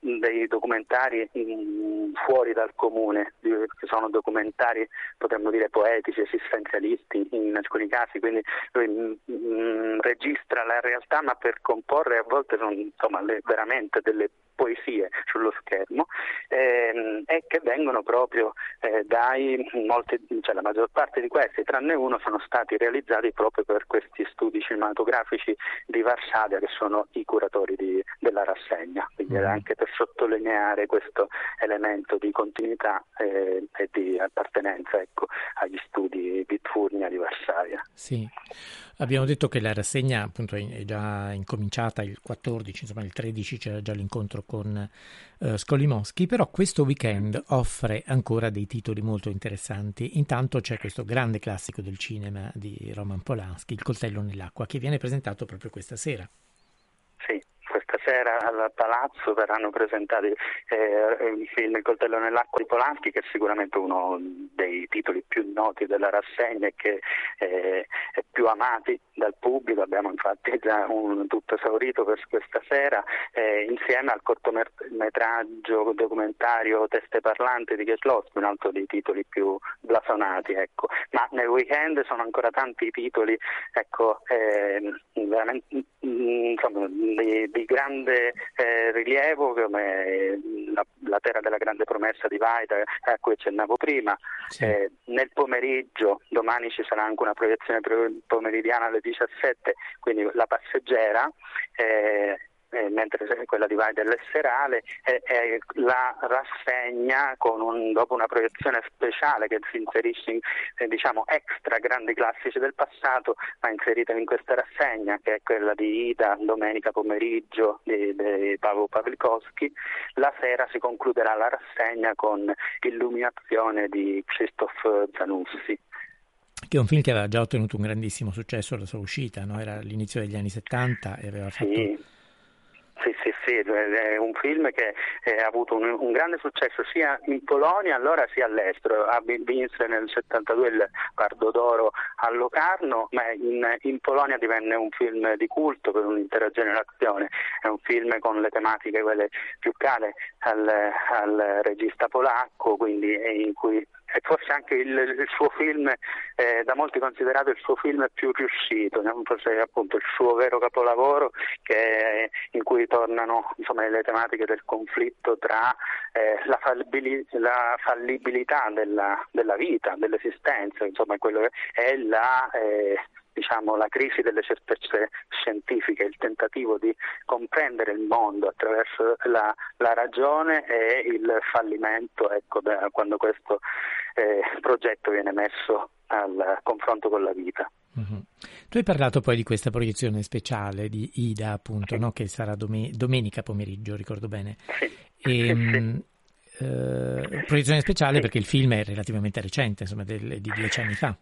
dei documentari mh, fuori dal comune, che sono documentari, potremmo dire, poetici, esistenzialisti in alcuni casi, quindi lui mh, mh, registra la realtà, ma per comporre a volte sono, insomma, le, veramente delle poesie sullo schermo, ehm, e che vengono proprio eh, dai molti, cioè la maggior parte di questi, tranne uno, sono stati realizzati proprio per questi studi cinematografici di Varsavia, che sono i curatori di, della rassegna, quindi mm. anche per sottolineare questo elemento di continuità eh, e di appartenenza, ecco, agli studi Bitfurnia di Varsavia. Sì, abbiamo detto che la rassegna appunto è già incominciata il quattordici, insomma il tredici c'era già l'incontro con uh, Skolimowski, però questo weekend offre ancora dei titoli molto interessanti. Intanto c'è questo grande classico del cinema di Roman Polanski, Il Coltello nell'acqua, che viene presentato proprio questa sera. Sì, questa sera al Palazzo verranno presentati eh, il film Il Coltello nell'acqua di Polanski, che è sicuramente uno dei titoli più noti della rassegna e che eh, è più amati dal pubblico. Abbiamo infatti già un tutto esaurito per questa sera, eh, insieme al cortometraggio documentario Teste parlanti di Kieslowski, un altro dei titoli più blasonati, ecco. Ma nel weekend sono ancora tanti i titoli, ecco, eh, veramente, insomma, di, di grande eh, rilievo, come la, la terra della grande promessa di Vaida, a cui accennavo prima. Sì. Eh, nel pomeriggio, domani ci sarà anche una proiezione pomeridiana alle diciassette, quindi La Passeggera, eh, eh, mentre quella di Vaida è serale, e eh, eh, la rassegna con un, dopo una proiezione speciale che si inserisce in, eh, diciamo, extra grandi classici del passato, ma inserita in questa rassegna, che è quella di Ida, domenica pomeriggio, di, di Paolo Pawlikowski. La sera si concluderà la rassegna con Illuminazione di Krzysztof Zanussi, che è un film che aveva già ottenuto un grandissimo successo alla sua uscita, no? Era all'inizio degli anni settanta e aveva fatto... Sì. Sì, sì, sì, è un film che ha avuto un, un grande successo sia in Polonia, allora, sia all'estero. Vinse nel settantadue il Pardo d'Oro a Locarno, ma in, in Polonia divenne un film di culto per un'intera generazione. È un film con le tematiche quelle più care al, al regista polacco, quindi in cui... E forse anche il, il suo film, eh, da molti considerato il suo film più riuscito, forse appunto il suo vero capolavoro, che è, in cui tornano, insomma, le tematiche del conflitto tra eh, la, fallibil- la fallibilità della, della vita, dell'esistenza, insomma, quello che è la... Eh, diciamo la crisi delle certezze scientifiche, il tentativo di comprendere il mondo attraverso la, la ragione, e il fallimento, ecco, da quando questo eh, progetto viene messo al confronto con la vita. Mm-hmm. Tu hai parlato poi di questa proiezione speciale di Ida, appunto, sì, no? Che sarà dom- domenica pomeriggio, ricordo bene. Sì. E, sì. Eh, proiezione speciale, sì, perché il film è relativamente recente, insomma, del, di dieci anni fa.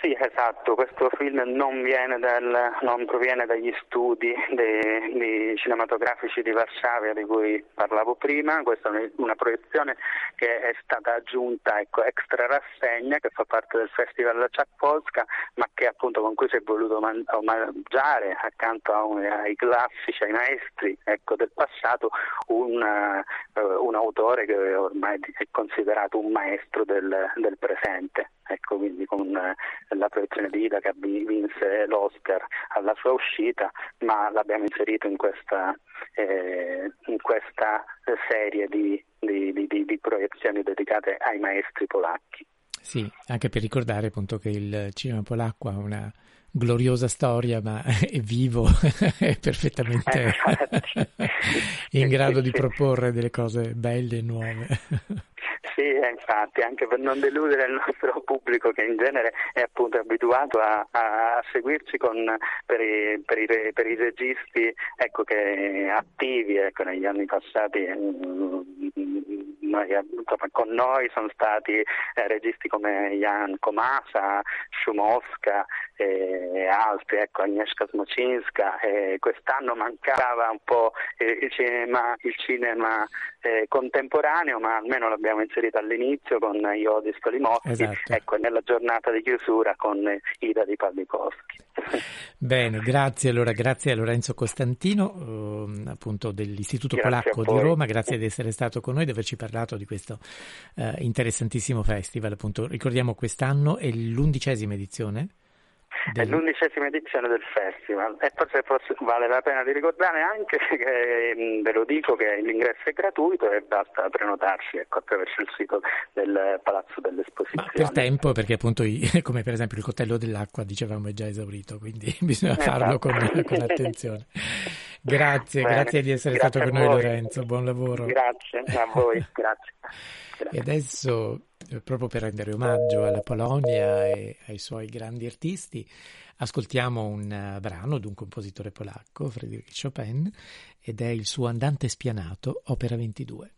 Sì, esatto, questo film non, viene dal, non proviene dagli studi dei, dei cinematografici di Varsavia di cui parlavo prima. Questa è una proiezione che è stata aggiunta, ecco, extra rassegna, che fa parte del Festival Czech Polska, ma che appunto con cui si è voluto man- omaggiare, accanto a un, ai classici, ai maestri, ecco, del passato, un, uh, un autore che ormai è considerato un maestro del, del presente. Ecco, quindi con la proiezione di Ida che vinse l'Oscar alla sua uscita, ma l'abbiamo inserito in questa, eh, in questa serie di, di, di, di proiezioni dedicate ai maestri polacchi. Sì, anche per ricordare appunto che il cinema polacco ha una gloriosa storia, ma è vivo, è perfettamente in grado di proporre delle cose belle e nuove. Sì, infatti, anche per non deludere il nostro pubblico che in genere è appunto abituato a, a seguirci con, per, i, per, i, per i registi, ecco, che attivi, ecco, negli anni passati noi, insomma, con noi sono stati eh, registi come Jan Komasa, Szumowska eh, e altri, ecco, Agnieszka Smocinska, eh, quest'anno mancava un po' eh, il cinema, il cinema eh, contemporaneo, ma almeno l'abbiamo inserito all'inizio con Io di Skolimowski, esatto. Ecco, nella giornata di chiusura con Ida di Pawlikowski. Bene, grazie allora, grazie a Lorenzo Costantino, eh, appunto dell'Istituto grazie Polacco di Roma, grazie di essere stato con noi, di averci parlato di questo eh, interessantissimo festival. Appunto, ricordiamo quest'anno è l'undicesima edizione? Del... È l'undicesima edizione del festival e forse, forse vale la pena di ricordare anche che, ve lo dico, che l'ingresso è gratuito e basta prenotarsi, ecco, attraverso il sito del Palazzo delle Esposizioni. Ma per tempo, perché appunto i, come per esempio Il Coltello nell'acqua, dicevamo, è già esaurito, quindi bisogna esatto. farlo con, con attenzione. Grazie, bene, grazie di essere grazie stato con noi, Lorenzo, buon lavoro. Grazie a voi, grazie. grazie. E adesso, proprio per rendere omaggio alla Polonia e ai suoi grandi artisti, ascoltiamo un brano di un compositore polacco, Frédéric Chopin, ed è il suo Andante spianato, opera ventidue.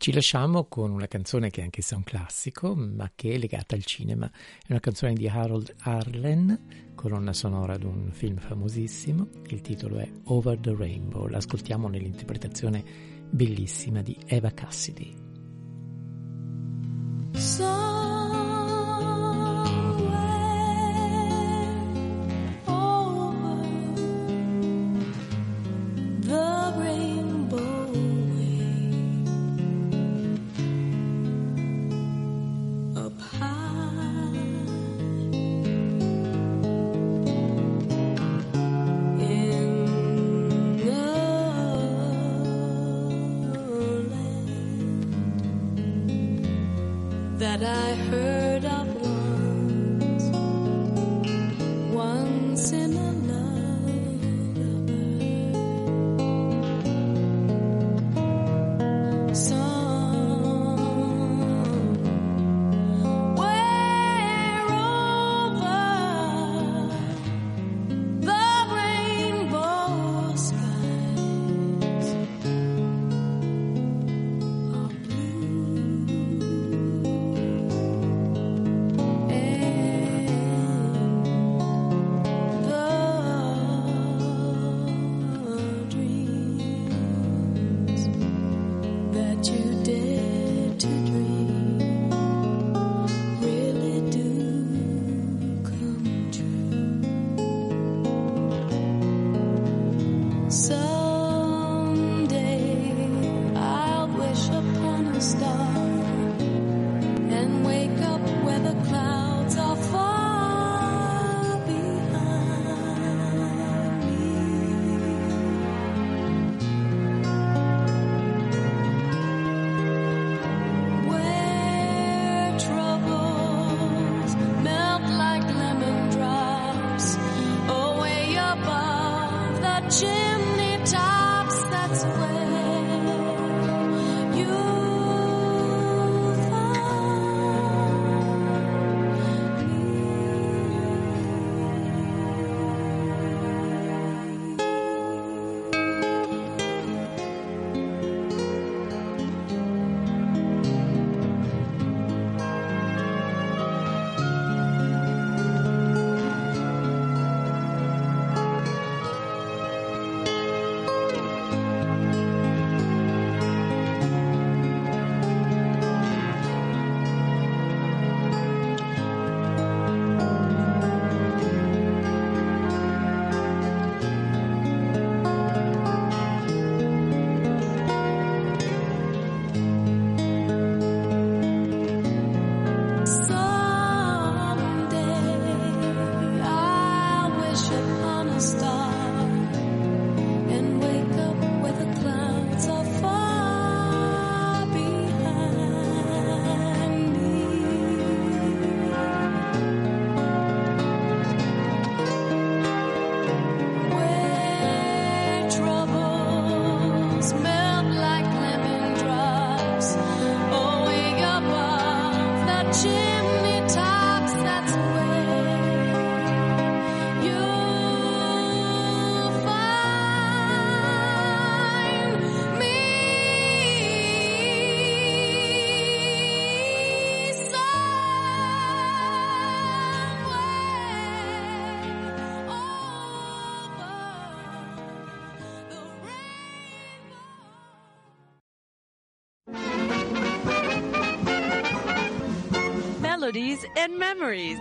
ci lasciamo con una canzone che è anch'essa un classico, ma che è legata al cinema. È una canzone di Harold Arlen, colonna sonora di un film famosissimo. Il titolo è Over the Rainbow. L'ascoltiamo nell'interpretazione bellissima di Eva Cassidy. So- that I heard of once, once in another somewhere over the rainbow skies. Melodies and memories.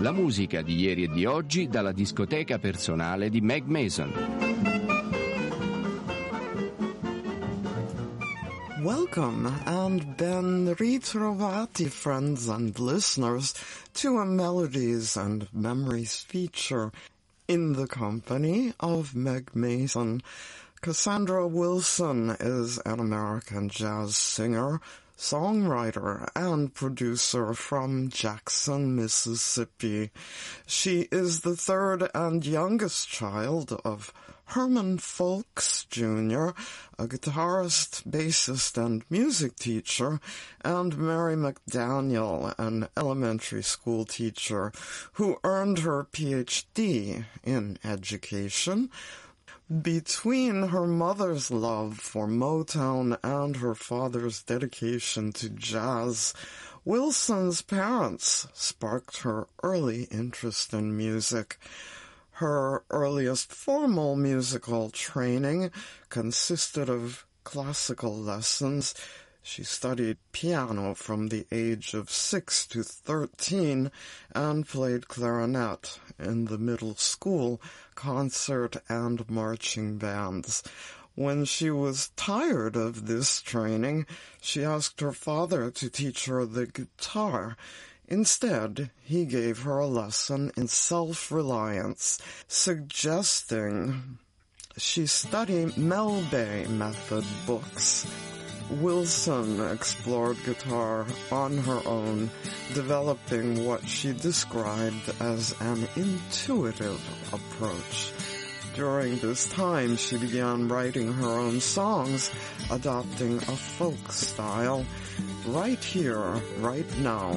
La musica di ieri e di oggi dalla discoteca personale di Meg Mason. Welcome and ben ritrovati, friends and listeners, to a Melodies and Memories feature in the company of Meg Mason. Cassandra Wilson is an American jazz singer, songwriter, and producer from Jackson, Mississippi. She is the third and youngest child of Herman Folks, Junior, a guitarist, bassist, and music teacher, and Mary McDaniel, an elementary school teacher, who earned her P H D in education. Between her mother's love for Motown and her father's dedication to jazz, Wilson's parents sparked her early interest in music. Her earliest formal musical training consisted of classical lessons. She studied piano from the age of six to thirteen and played clarinet in the middle school, concert and marching bands. When she was tired of this training, she asked her father to teach her the guitar. Instead, he gave her a lesson in self-reliance, suggesting she study Melbay method books. Wilson explored guitar on her own, developing what she described as an intuitive approach. During this time, she began writing her own songs, adopting a folk style. Right Here, Right Now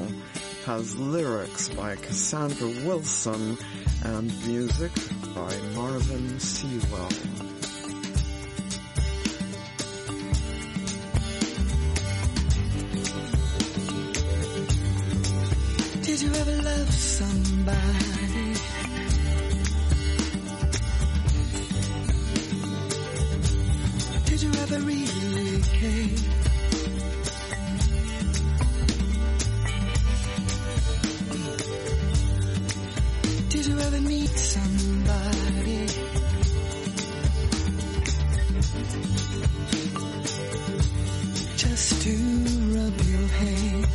has lyrics by Cassandra Wilson and music by Marvin Sewell. Did you ever love somebody? Did you ever really care? Somebody, just to rub your head.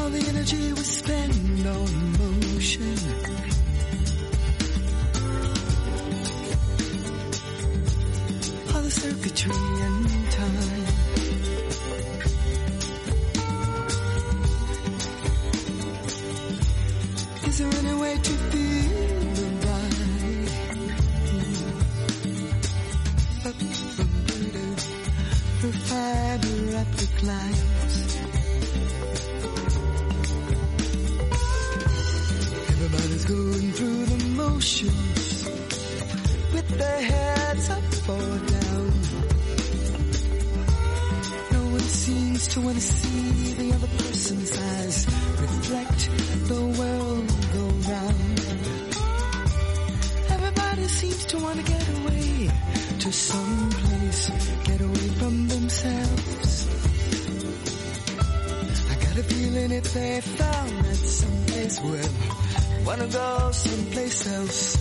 All the energy we spend on emotion, all the circuitry and time. Is there any way to feel the body? Up from Buddha, her fiber optic lines. Everybody's going through the motions, with their heads up or down. No one seems to want to see the other person's eyes reflect the world. Everybody seems to want to get away to some place, get away from themselves. I got a feeling if they found that someplace where want to go someplace else.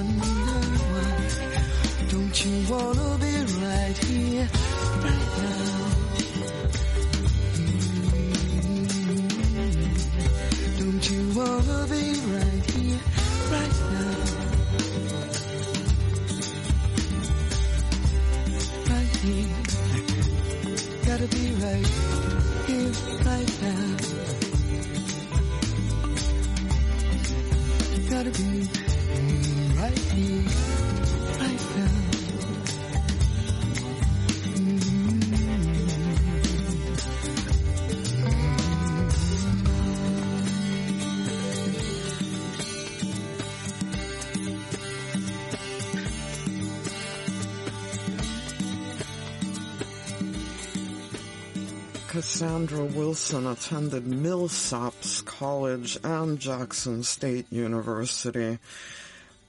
wonder why. Don't you wanna be right here, right now? Mm-hmm. Don't you wanna be right here, right now? Right here, gotta be right here, right now. Gotta be. Right here, right now. Cassandra Wilson attended Millsaps College and Jackson State University,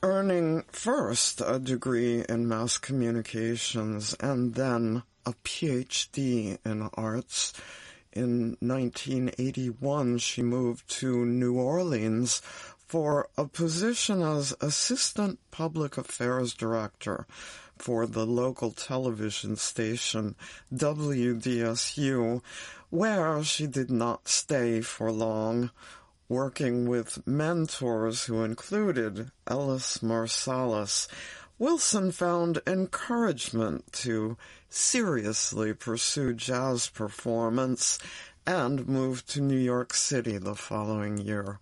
earning first a degree in mass communications and then a PhD in arts. In nineteen eighty-one, she moved to New Orleans for a position as assistant public affairs director for the local television station W D S U, where she did not stay for long, working with mentors who included Ellis Marsalis. Wilson found encouragement to seriously pursue jazz performance and moved to New York City the following year.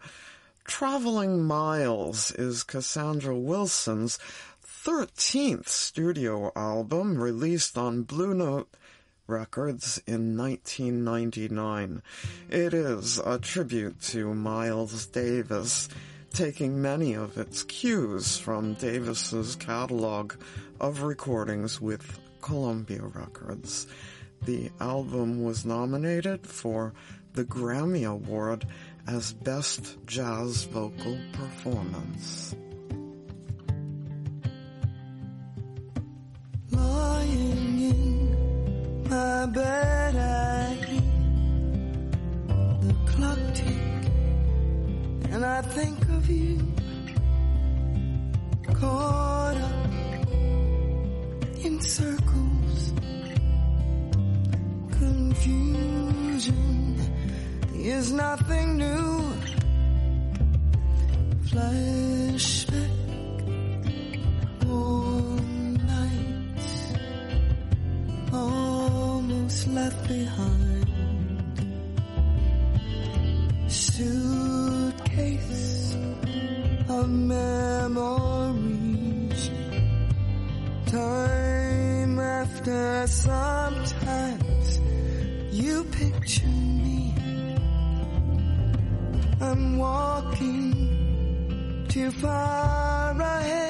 Traveling Miles is Cassandra Wilson's thirteenth studio album, released on Blue Note Records in nineteen ninety-nine. It is a tribute to Miles Davis, taking many of its cues from Davis's catalog of recordings with Columbia Records. The album was nominated for the Grammy Award as Best Jazz Vocal Performance. Lying in my bed, I hear the clock tick, and I think of you, caught up in circles. Confusion is nothing new. Flashback, all night, all left behind, suitcase of memories, time after sometimes you picture me, I'm walking too far ahead.